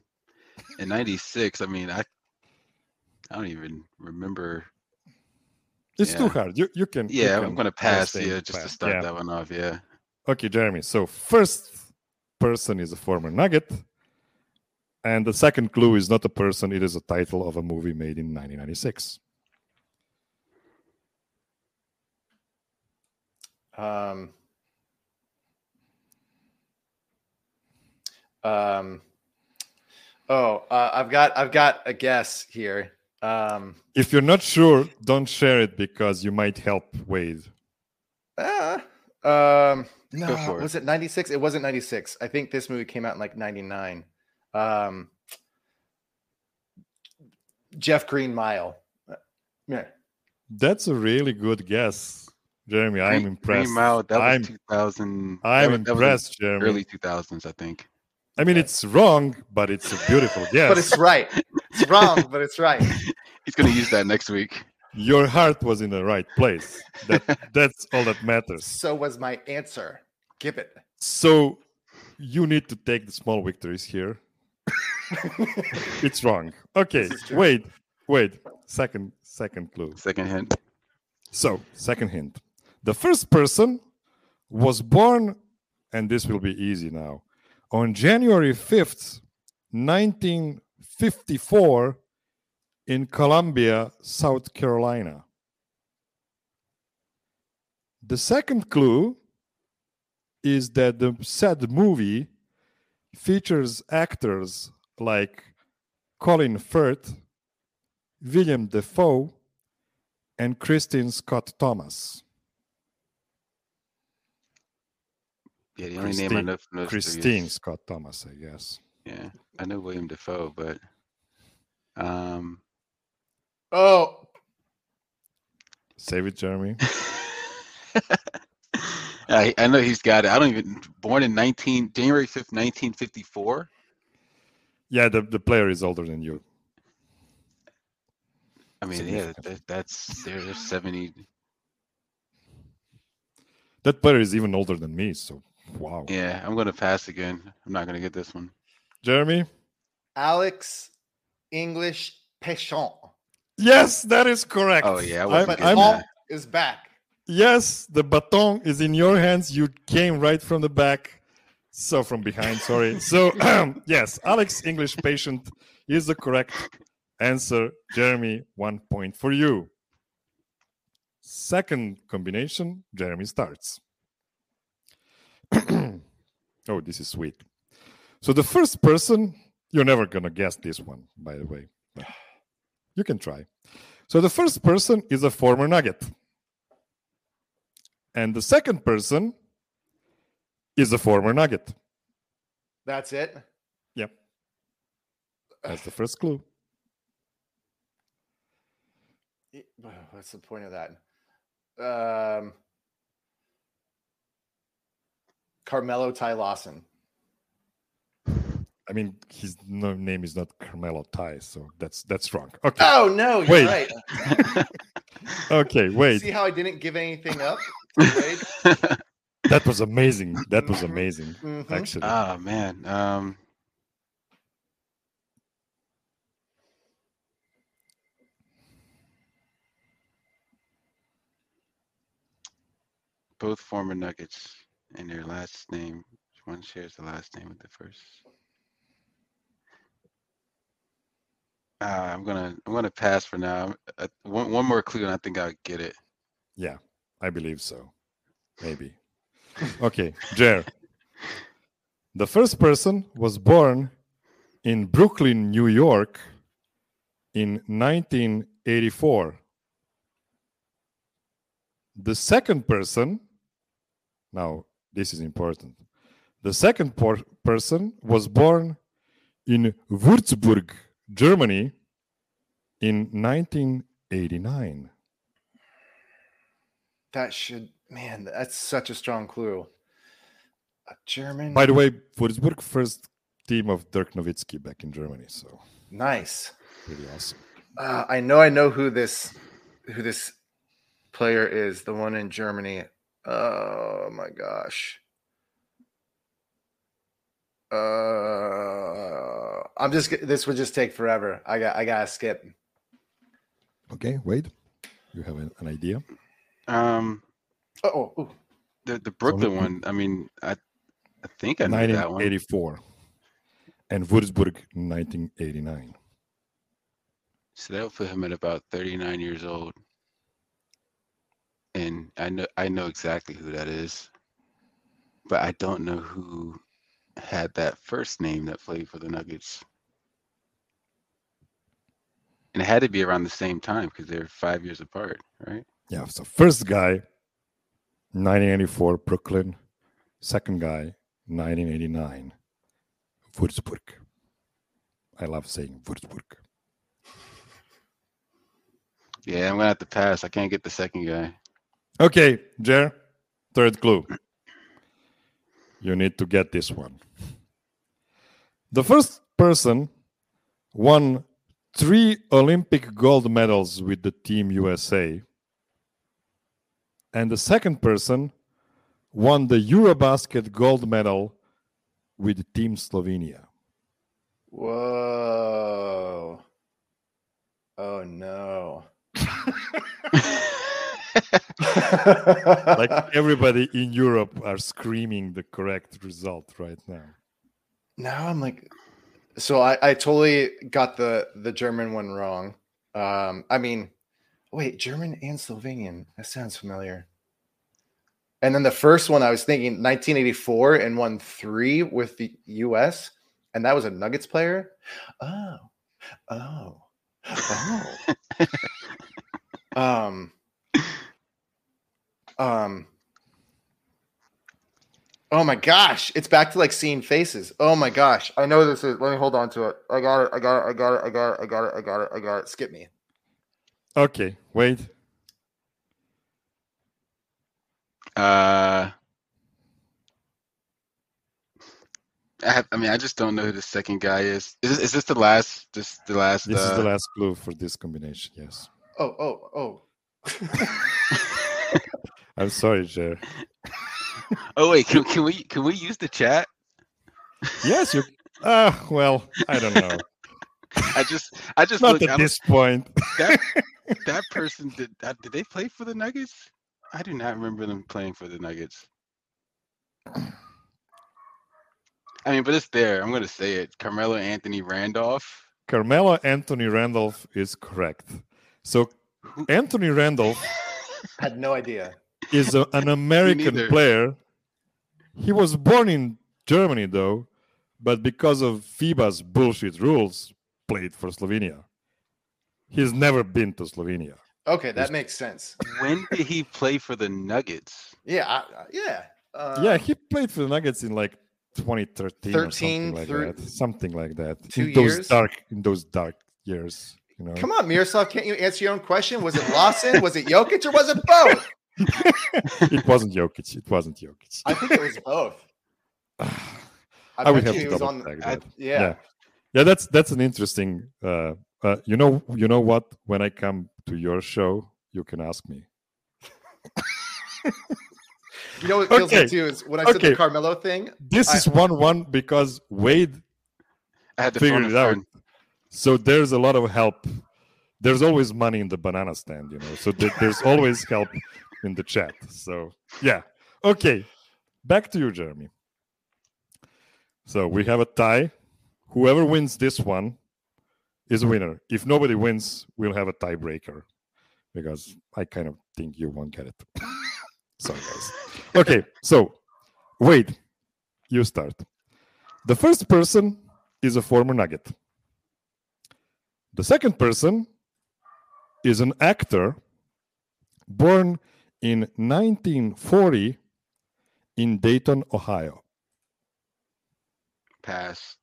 in ninety-six, I mean, I I don't even remember. It's yeah. too hard. You you can Yeah, you can I'm going to pass yeah, just pass. to start yeah. that one off, yeah. Okay, Jeremy. So first person is a former Nugget. And the second clue is not a person, it is a title of a movie made in nineteen ninety-six. Um, um, oh, uh, I've got I've got a guess here. Um, if you're not sure, don't share it because you might help Wade. Uh, um, no, was it ninety-six? It wasn't ninety-six. I think this movie came out in like ninety-nine. Um, Jeff Green Mile. Yeah, that's a really good guess, Jeremy. Green, I'm impressed. Green Mile, that was I'm, two thousand. I'm that, impressed, that Jeremy. Early two thousands, I think. I mean, it's wrong, but it's a beautiful guess. But it's right. It's wrong, but it's right. He's gonna use that next week. Your heart was in the right place. That, that's all that matters. So was my answer. Give it. So you need to take the small victories here. It's wrong. Okay, wait, wait. Second, second clue. Second hint. So, second hint. The first person was born, and this will be easy now, on January fifth, nineteen fifty-four, in Columbia, South Carolina. The second clue is that the said movie features actors like Colin Firth, William Dafoe, and Kristen Scott Thomas. Yeah, the only Christine, name I know from those Christine is... Scott Thomas, I guess. Yeah, I know William Dafoe, but... um, Oh! Save it, Jeremy. I, I know he's got it. I don't even... Born in nineteen January fifth, nineteen fifty-four? Yeah, the, the player is older than you. I mean, yeah, that, that's... They're seventy... That player is even older than me, so wow. Yeah, I'm going to pass again. I'm not going to get this one. Jeremy? Alex English Pechon. Yes, that is correct. Oh, yeah. I I'm, I'm, that. Is back. Yes, the baton is in your hands. You came right from the back. So, from behind, sorry. So, um, yes, Alex English Patient is the correct answer. Jeremy, one point for you. Second combination, Jeremy starts. Oh, this is sweet. So the first person, you're never going to guess this one, by the way. But you can try. So the first person is a former Nugget. And the second person is a former Nugget. That's it? Yep. That's the first clue. What's the point of that? Um, Carmelo Ty Lawson. I mean, his name is not Carmelo Ty, so that's that's wrong. Okay. Oh no, you're wait. Right. Okay, wait. See how I didn't give anything up? That was amazing. That was amazing. Mm-hmm. Actually. Oh man. Um... Both former Nuggets, and their last name, one shares the last name with the first. Uh, I'm gonna, I'm gonna pass for now. Uh, one, one more clue, and I think I'll get it. Yeah, I believe so. Maybe. Okay, Jer. The first person was born in Brooklyn, New York, in nineteen eighty-four. The second person. Now, this is important. The second por- person was born in Würzburg, Germany in nineteen eighty-nine. That should, man, that's such a strong clue. A German. By the way, Würzburg, first team of Dirk Nowitzki back in Germany. So nice. Pretty awesome. Uh, I know I know who this who this player is, the one in Germany. Oh my gosh. Uh, I'm just, this would just take forever. I got, I gotta skip. Okay, Wade, you have an, an idea? Um, oh, oh, the the Brooklyn one. I mean, I, I think I knew that one. nineteen eighty-four, and Würzburg, nineteen eighty-nine. So that'll put him at about thirty-nine years old. And I know I know exactly who that is, but I don't know who had that first name that played for the Nuggets. And it had to be around the same time because they're five years apart, right? Yeah. So first guy, nineteen eighty-four, Brooklyn. Second guy, nineteen eighty-nine, Würzburg. I love saying Würzburg. Yeah, I'm gonna have to pass. I can't get the second guy. Okay, Jer, third clue. You need to get this one. The first person won three Olympic gold medals with the Team U S A. And the second person won the Eurobasket gold medal with Team Slovenia. Whoa. Oh, no. Like everybody in Europe are screaming the correct result right now. Now I'm like, so I, I totally got the, the German one wrong. Um, I mean, wait, German and Slovenian. That sounds familiar. And then the first one I was thinking nineteen eighty-four and won three with the U S, and that was a Nuggets player. Oh, oh, oh. um, um. Oh my gosh, it's back to like seeing faces. Oh my gosh, I know this is. Let me hold on to it. I got it. I got it. I got it. I got it. I got it. I got it. I got it. Skip me. Okay, wait. Uh, I, have, I mean, I just don't know who the second guy is. Is, is this the last? This the last? This uh... is the last clue for this combination. Yes. Oh, oh, oh. I'm sorry, Jer. Oh wait, can, can we can we use the chat? Yes. You. Uh, well, I don't know. I just, I just not looked, at I'm, this point. That that person did. That, did they play for the Nuggets? I do not remember them playing for the Nuggets. I mean, but it's there. I'm going to say it. Carmelo Anthony Randolph. Carmelo Anthony Randolph is correct. So Anthony Randolph had no idea. Is a, an American player. He was born in Germany, though, but because of FIBA's bullshit rules, played for Slovenia. He's never been to Slovenia. Okay, that makes sense. When did he play for the Nuggets? Yeah, I, yeah. Uh, yeah, he played for the Nuggets in like twenty thirteen or something like that. Something like that. Two in years? Those dark, in those dark years. You know? Come on, Miroslav, can't you answer your own question? Was it Lawson? Was it Jokic? Or was it both? It wasn't Jokic. It wasn't Jokic. I think it was both. I, I would have to double on, check that. I, yeah. yeah. Yeah, that's that's an interesting... Uh, uh, you know, you know what? When I come to your show, you can ask me. You know what kills okay. me too is when I okay. said the Carmelo thing. This I, is one one because Wade I had to figured it out. Phone. So there's a lot of help. There's always money in the banana stand, you know. So th- there's always help in the chat. So yeah, okay. Back to you, Jeremy. So we have a tie. Whoever wins this one is a winner. If nobody wins, we'll have a tiebreaker because I kind of think you won't get it. Sorry, guys. Okay, so Wade, you start. The first person is a former Nugget. The second person is an actor born in nineteen forty in Dayton, Ohio. Pass.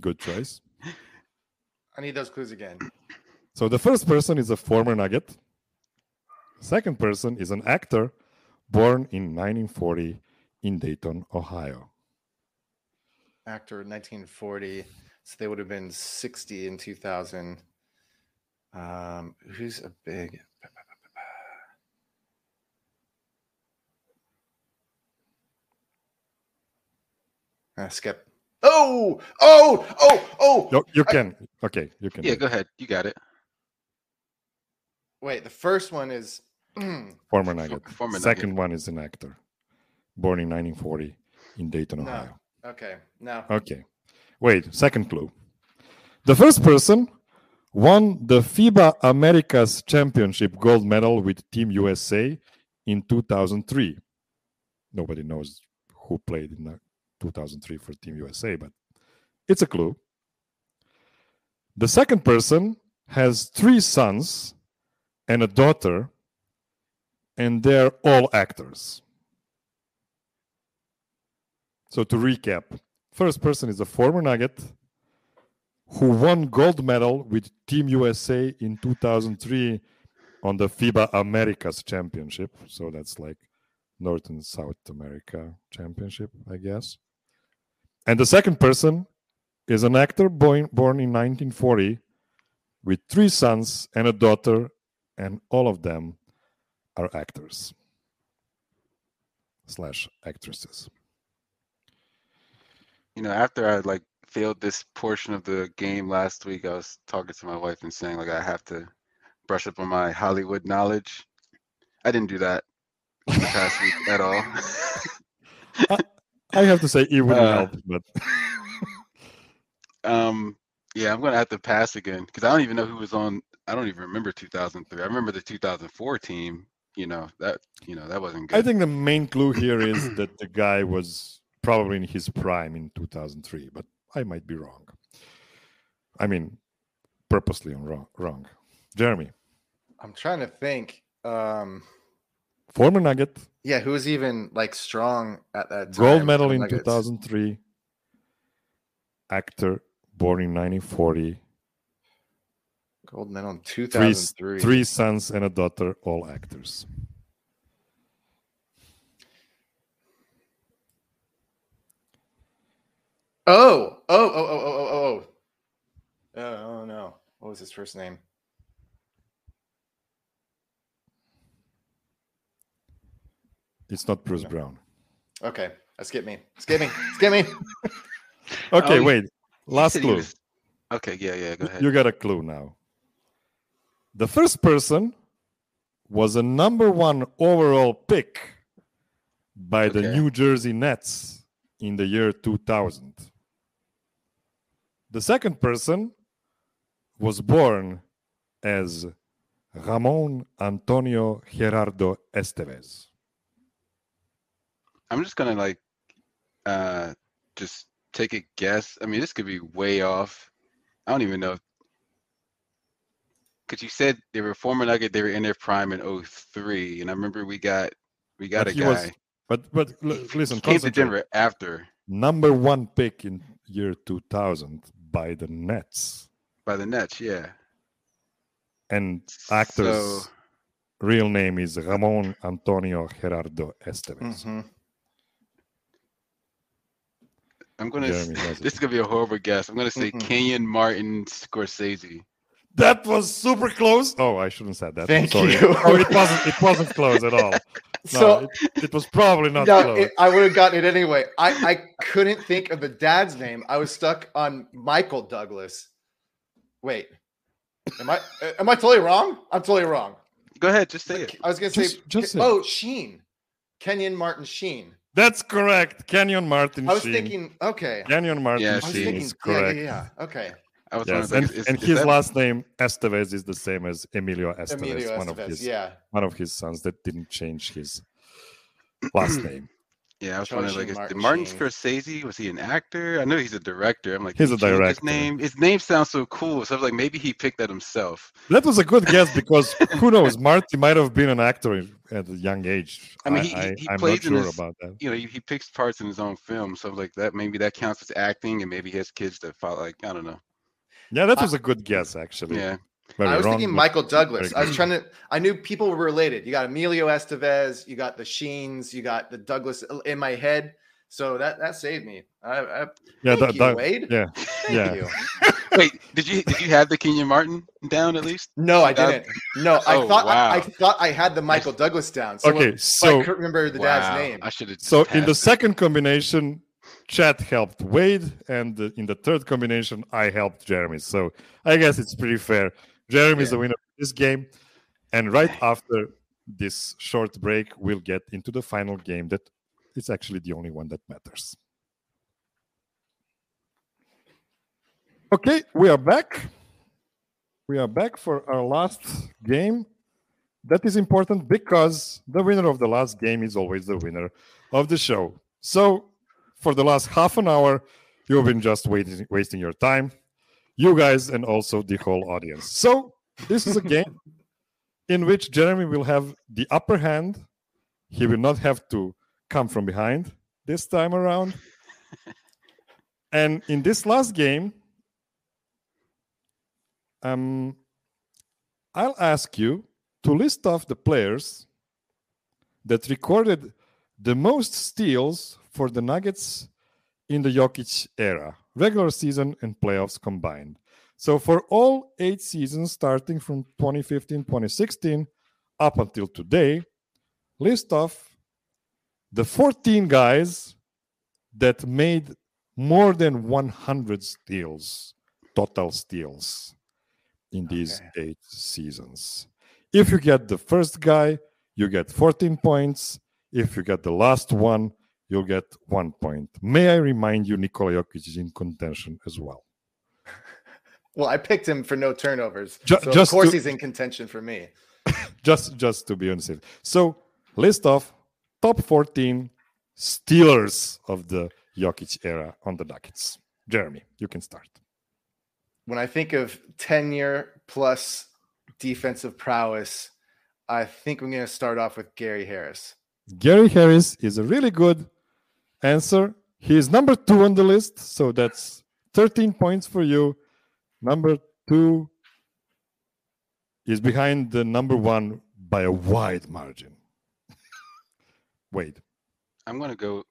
Good choice. I need those clues again. So the first person is a former Nugget. The second person is an actor born in nineteen forty in Dayton, Ohio. Actor in nineteen forty. So they would have been sixty in two thousand. Um, who's a big... Uh, skip. Oh, oh, oh, oh. No, you can. I, okay, you can. Yeah, go ahead. You got it. Wait, the first one is... former Nugget. For, former Second Nugget. One is an actor. Born in nineteen forty in Dayton, Ohio. No. Okay, no. Okay. Wait, second clue. The first person won the FIBA Americas Championship gold medal with Team U S A in two thousand three. Nobody knows who played in that. two thousand three for Team U S A, but it's a clue. The second person has three sons and a daughter, and they're all actors. So to recap, first person is a former Nugget who won gold medal with Team U S A in two thousand three on the FIBA Americas Championship. So that's like North and South America Championship, I guess. And the second person is an actor born, born in nineteen forty with three sons and a daughter, and all of them are actors slash actresses. You know, after I like failed this portion of the game last week. I was talking to my wife and saying, like, I have to brush up on my Hollywood knowledge. I didn't do that in the past week at all. I, I have to say it wouldn't uh, help, but um, yeah, I'm gonna have to pass again because I don't even know who was on. I don't even remember two thousand three. I remember the two thousand four team. You know that. You know that wasn't good. I think the main clue here is that the guy was probably in his prime in two thousand three, but I might be wrong. I mean, purposely wrong. Wrong. Jeremy, I'm trying to think. Um, Former Nugget. Yeah, who was even like strong at that time? Gold medal in Nuggets. two thousand three. Actor, born in nineteen forty. Gold medal in two thousand three. Three, three sons and a daughter, all actors. Oh, oh, oh, oh, oh, oh, oh, oh, oh, no. What was his first name? It's not Bruce no. Brown. Okay. Skip me. Skip me. Skip me. Okay, um, wait. Last clue. Was... Okay, yeah, yeah, go ahead. You got a clue now. The first person was a number one overall pick by okay. the New Jersey Nets in the year two thousand. The second person was born as Ramon Antonio Gerardo Estevez. I'm just gonna like, uh, just take a guess. I mean, this could be way off. I don't even know. Cause you said they were former Nugget, they were in their prime in oh three, and I remember we got we got but a guy. Was, but but l- listen, he came to Denver after number one pick in year two thousand by the Nets. By the Nets, yeah. And actor's so... real name is Ramon Antonio Gerardo Estevez. Mm-hmm. I'm gonna. Jeremy, say, this is gonna be a horrible guess. I'm gonna say mm-hmm. Kenyon Martin Scorsese. That was super close. Oh, I shouldn't have said that. Thank Sorry. you. Oh, it wasn't. It wasn't close at all. No, so it, it was probably not no, close. It, I would have gotten it anyway. I, I couldn't think of the dad's name. I was stuck on Michael Douglas. Wait, am I am I totally wrong? I'm totally wrong. Go ahead, just say it. I was gonna just, say just oh it. Sheen, Kenyon Martin Sheen. That's correct. Kenyon Martin Sheen. I was Sheen. thinking, okay. Kenyon Martin yeah, Sheen thinking, is correct. Yeah, yeah, yeah. Okay. I was yes. And, is, and is his that... last name, Estevez, is the same as Emilio Estevez, Emilio one, Estevez of his, yeah. one of his sons that didn't change his last name. Yeah, I was George wondering, like, Martin is Martin Sheen. Scorsese, was he an actor? I know he's a director. I'm like, he's a director. His name, his name sounds so cool. So I was like, maybe he picked that himself. That was a good guess because who knows? Marty might have been an actor at a young age. I mean, he, I, he I'm plays not sure in his, about that. You know, he, he picks parts in his own film. So like that, maybe that counts as acting, and maybe he has kids that follow. Like I don't know. Yeah, that was uh, a good guess actually. Yeah, very I was wrong, thinking Michael Douglas. I was trying to. I knew people were related. You got Emilio Estevez. You got the Sheens. You got the Douglas in my head. So that that saved me. I, I, yeah, thank that, you, that, Wade. Yeah, thank yeah. you. Wait, did you did you have the Kenyon Martin down at least? No, I didn't. No, I oh, thought wow. I, I thought I had the Michael Douglas down. So okay, when, so I couldn't remember the wow, dad's name. I should have. So in the it. second combination, Chad helped Wade, and in the third combination, I helped Jeremy. So I guess it's pretty fair. Jeremy's yeah. the winner of this game. And right after this short break, we'll get into the final game that is actually the only one that matters. Okay, we are back. We are back for our last game. That is important because the winner of the last game is always the winner of the show. So for the last half an hour, you've been just waiting, wasting your time, you guys, and also the whole audience. So this is a game in which Jeremy will have the upper hand. He will not have to come from behind this time around. And in this last game, um, I'll ask you to list off the players that recorded the most steals for the Nuggets in the Jokic era, regular season and playoffs combined. So for all eight seasons, starting from twenty fifteen twenty sixteen up until today, list off the fourteen guys that made more than one hundred steals, total steals in these okay. eight seasons. If you get the first guy, you get fourteen points. If you get the last one, you'll get one point. May I remind you, Nikola Jokic is in contention as well. Well, I picked him for no turnovers. Just, so, just of course, to, he's in contention for me. Just just to be honest. So, list of top fourteen stealers of the Jokic era on the Nuggets. Jeremy, you can start. When I think of ten-year-plus defensive prowess, I think I'm going to start off with Gary Harris. Gary Harris is a really good answer. He is number two on the list, so that's thirteen points for you. Number two is behind the number one by a wide margin. Wade. I'm going to go.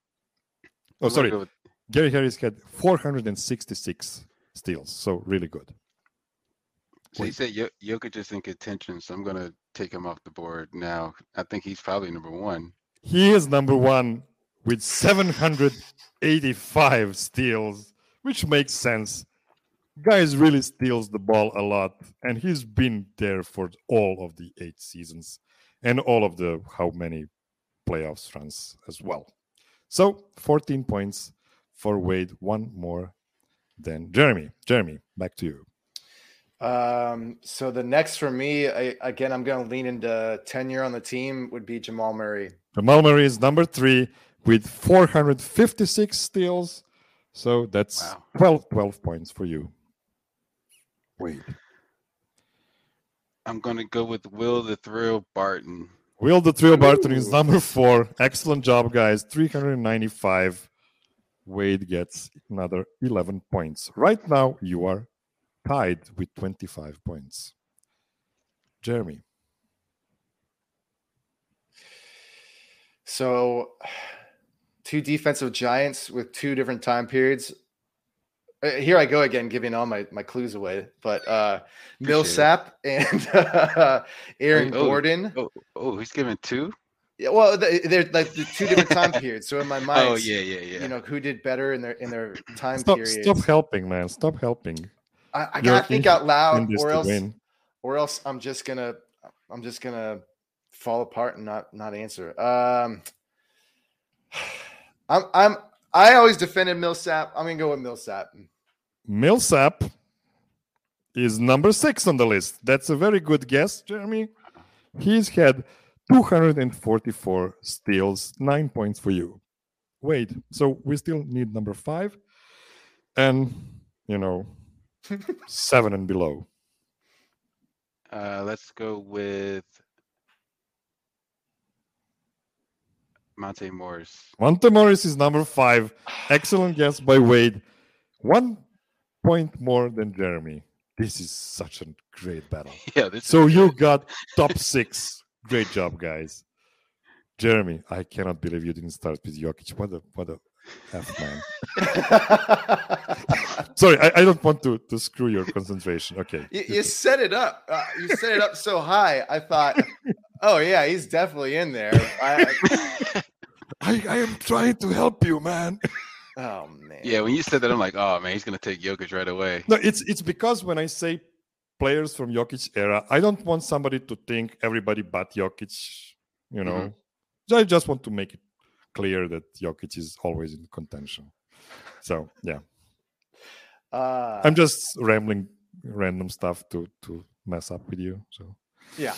Oh, I'm sorry. Go with... Gary Harris had four hundred sixty-six steals, so really good. So you said Jokic is in contention, so I'm going to take him off the board now. I think he's probably number one. He is number one with seven hundred eighty-five steals, which makes sense. Guys really steals the ball a lot, and he's been there for all of the eight seasons and all of the how many playoffs runs as well. So fourteen points for Wade, one more than Jeremy. Jeremy, back to you. Um, so the next for me, I, again, I'm going to lean into tenure on the team would be Jamal Murray. Jamal Murray is number three with four hundred fifty-six steals. So that's wow. twelve, twelve points for you. Wait. I'm going to go with Will the Thrill Barton. Will the Thrill Ooh. Barton is number four. Excellent job, guys. three hundred ninety-five. Wade gets another eleven points. Right now, you are tied with twenty-five points. Jeremy. So two defensive giants with two different time periods. Here I go again, giving all my, my clues away. But uh, Millsap it. and uh, Aaron oh, Gordon. Oh, oh, he's giving two? Yeah, well, they're like the two different time periods. So in my mind, oh, yeah, yeah, yeah. you know, who did better in their in their time stop, periods. Stop helping, man. Stop helping. I, I gotta think out loud, or else, or else I'm just gonna, I'm just gonna fall apart and not, not answer. Um, I'm, I'm, I always defended Millsap. I'm gonna go with Millsap. Millsap is number six on the list. That's a very good guess, Jeremy. He's had two hundred forty-four steals, nine points for you. Wait, so we still need number five, and you know. Seven and below. Uh, let's go with Monte Morris. Monte Morris is number five. Excellent guess by Wade. One point more than Jeremy. This is such a great battle. Yeah. This so is- you got top six. Great job, guys. Jeremy, I cannot believe you didn't start with Jokic. What a what a F man. Sorry, I, I don't want to, to screw your concentration. Okay. You, you set it up. Uh, you set it up so high. I thought, oh, yeah, he's definitely in there. I, I, I am trying to help you, man. Oh, man. Yeah, when you said that, I'm like, oh, man, he's going to take Jokic right away. No, it's it's because when I say players from Jokic era, I don't want somebody to think everybody but Jokic, you know. Mm-hmm. I just want to make it clear that Jokic is always in contention. So, yeah. Uh, I'm just rambling random stuff to, to mess up with you. So yeah,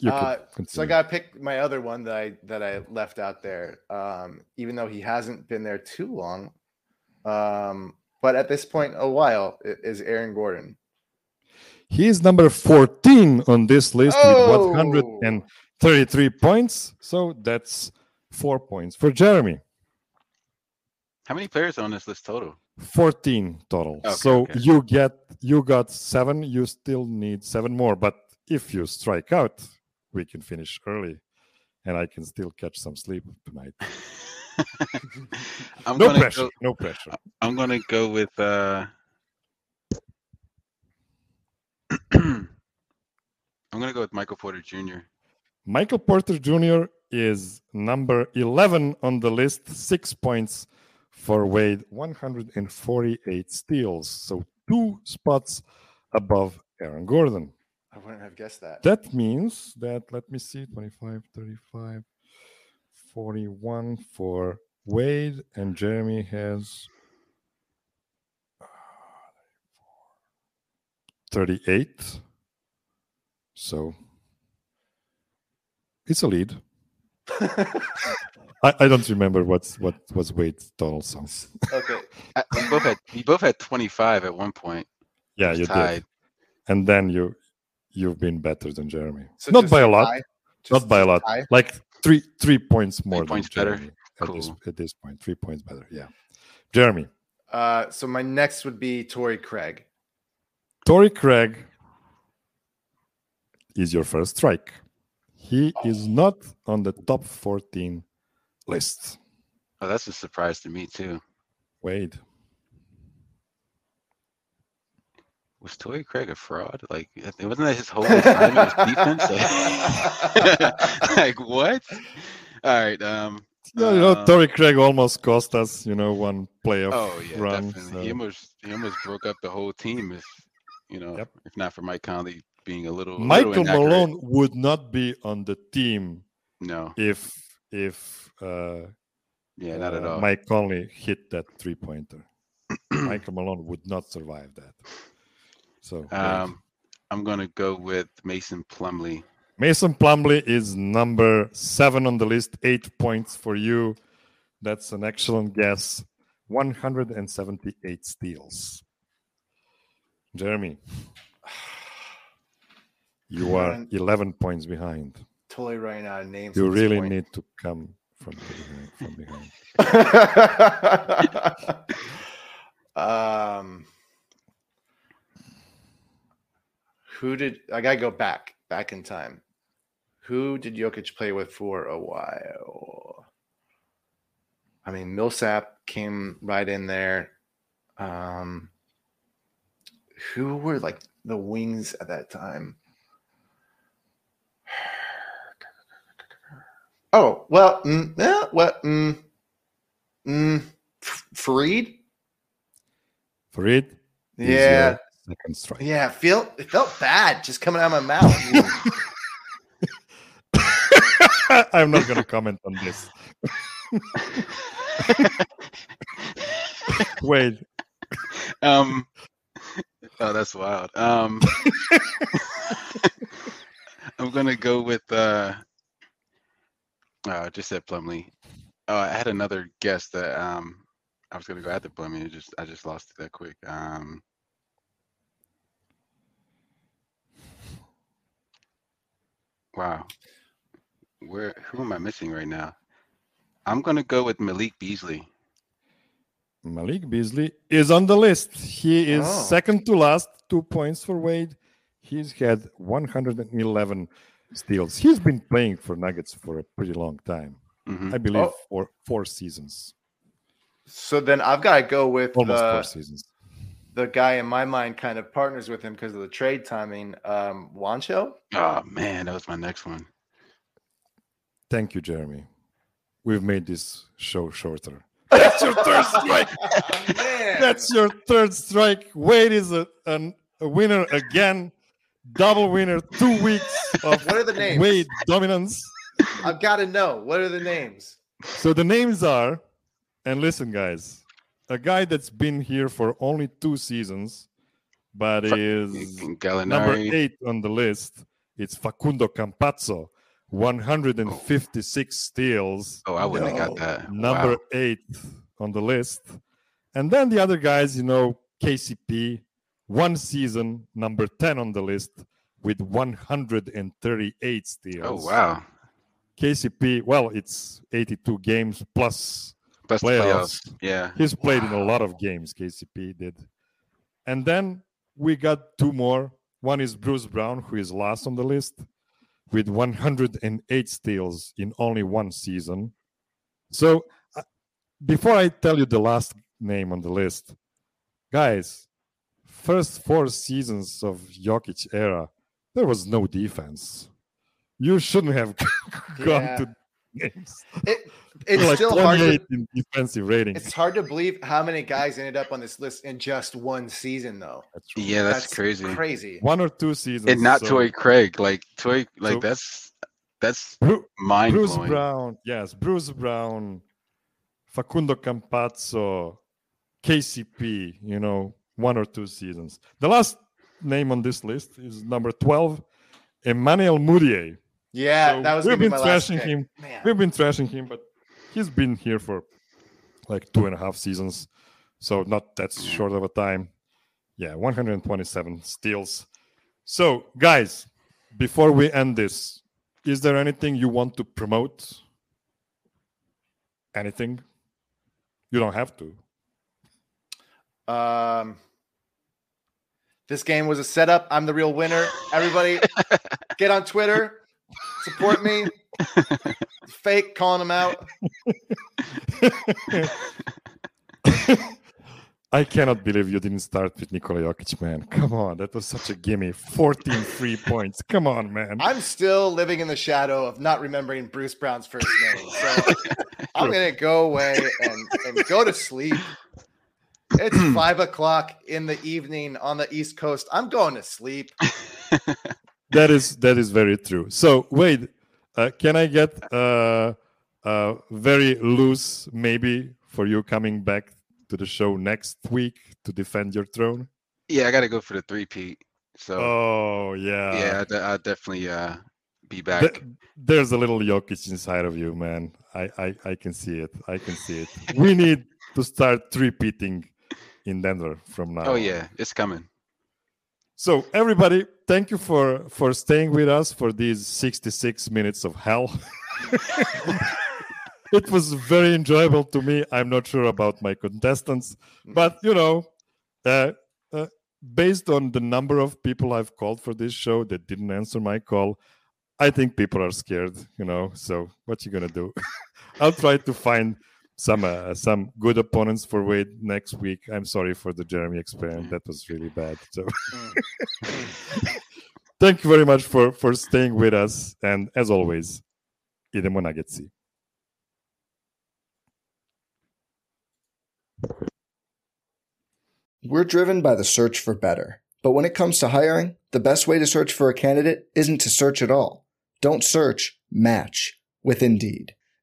you uh, so I gotta pick my other one that I that I left out there. Um, even though he hasn't been there too long, um, but at this point a while is Aaron Gordon. He is number fourteen on this list oh! with one hundred thirty-three points. So that's four points for Jeremy. How many players are on this list total? fourteen total. Okay, so okay. you get you got seven. You still need seven more. But if you strike out, we can finish early, and I can still catch some sleep tonight. I'm no pressure. Go, no pressure. I'm gonna go with. Uh... I'm gonna go with Michael Porter Junior Michael Porter Junior is number eleven on the list. Six points for Wade, one hundred forty-eight steals. So two spots above Aaron Gordon. I wouldn't have guessed that. That means that, let me see, twenty-five, thirty-five, forty-one for Wade, and Jeremy has thirty-eight. So it's a lead. I, I don't remember what's what was Wade's total sum. Okay. I, we both had we both had twenty-five at one point. Yeah, you tied. Did. And then you you've been better than Jeremy. So not by a lot. Not by a lot. Tie? Like three three points more. Three points than better. Cool. At this, at this point. Three points better. Yeah. Jeremy. Uh so my next would be Torrey Craig. Torrey Craig is your first strike. He is not on the top fourteen list. Oh, that's a surprise to me, too. Wade. Was Torrey Craig a fraud? Like, wasn't that his whole assignment was defense? Like, like, what? All right. Um, no, you know, um, Torrey Craig almost cost us, you know, one playoff oh, yeah, run. Definitely. So. He, almost, he almost broke up the whole team, if you know, yep. if not for Mike Conley. Being a little Michael little Malone would not be on the team. No, if if uh, yeah, not uh, at all. Mike Conley hit that three pointer. Michael Malone would not survive that. So um, I'm gonna go with Mason Plumlee. Mason Plumlee is number seven on the list. Eight points for you. That's an excellent guess. one hundred seventy-eight steals. Jeremy. You are eleven points behind. Totally right now. Names. You really point. Need to come from behind. From behind. um, who did I gotta go back back in time? Who did Jokic play with for a while? I mean, Millsap came right in there. Um, who were like the wings at that time? Oh, well, mm, yeah, what? Mm, mm, Fareed? Fareed? Yeah. Second strike. Yeah, feel, it felt bad just coming out of my mouth. I'm not going to comment on this. Wait. Um. Oh, that's wild. Um. I'm going to go with... Uh, Uh, just said Plumlee. Oh, I had another guess that um, I was going to go after Plumlee. It just I just lost it that quick. Um, wow, where who am I missing right now? I'm going to go with Malik Beasley. Malik Beasley is on the list. He is oh. second to last. Two points for Wade. He's had one hundred eleven. Steals. He's been playing for Nuggets for a pretty long time. Mm-hmm. I believe oh. for four seasons. So then I've got to go with almost the, four seasons. The guy in my mind kind of partners with him because of the trade timing. Um, Wancho. Oh man, that was my next one. Thank you, Jeremy. We've made this show shorter. That's your third strike. Oh, that's your third strike. Wade is a, an, a winner again. Double winner, two weeks of what are the names? Wade dominance. I've got to know. What are the names? So the names are, and listen, guys, a guy that's been here for only two seasons, but is Gallinari. Number eight on the list. It's Facundo Campazzo, one hundred fifty-six oh. steals. Oh, I wouldn't no. have got that. Number wow. eight on the list. And then the other guys, you know, K C P. One season, number ten on the list with one hundred thirty-eight steals. Oh, wow. K C P, well, it's eighty-two games plus Best playoffs. playoffs. Yeah. He's played wow. in a lot of games, K C P did. And then we got two more. One is Bruce Brown, who is last on the list with one hundred eight steals in only one season. So uh, before I tell you the last name on the list, guys, first four seasons of Jokic era, there was no defense. You shouldn't have gone yeah. to games. It, it's like still hard to, in defensive rating. It's hard to believe how many guys ended up on this list in just one season, though. That's yeah, that's, that's crazy. Crazy. One or two seasons. And not so. Toy Craig, like Toy, like so, that's that's Bru- mind blowing. Bruce Brown, yes, Bruce Brown, Facundo Campazzo, K C P. You know, one or two seasons. The last name on this list is number twelve, Emmanuel Mudiay. Yeah, so that was we've been my trashing last him. Man. We've been trashing him, but he's been here for like two and a half seasons, so not that short of a time. Yeah, one hundred twenty-seven steals. So, guys, before we end this, is there anything you want to promote? Anything? You don't have to. Um. This game was a setup. I'm the real winner. Everybody, get on Twitter. Support me. Fake calling them out. I cannot believe you didn't start with Nikola Jokic, man. Come on. That was such a gimme. fourteen free points. Come on, man. I'm still living in the shadow of not remembering Bruce Brown's first name. So I'm going to go away and, and go to sleep. It's five o'clock in the evening on the East Coast. I'm going to sleep. That is that is very true. So, Wade, uh, can I get uh, uh, very loose, maybe, for you coming back to the show next week to defend your throne? Yeah, I got to go for the three-peat. So, oh, yeah. Yeah, I d- I'll definitely uh, be back. Th- there's a little Jokic inside of you, man. I, I, I can see it. I can see it. We need to start three-peating in Denver from now. Oh, yeah. It's coming. So, everybody, thank you for, for staying with us for these sixty-six minutes of hell. It was very enjoyable to me. I'm not sure about my contestants. But, you know, uh, uh, based on the number of people I've called for this show that didn't answer my call, I think people are scared, you know. So, what you going to do? I'll try to find some uh, some good opponents for Wade next week. I'm sorry for the Jeremy experiment. That was really bad. So thank you very much for, for staying with us. And as always, idemo Nuggetsi. We're driven by the search for better. But when it comes to hiring, the best way to search for a candidate isn't to search at all. Don't search, match with Indeed.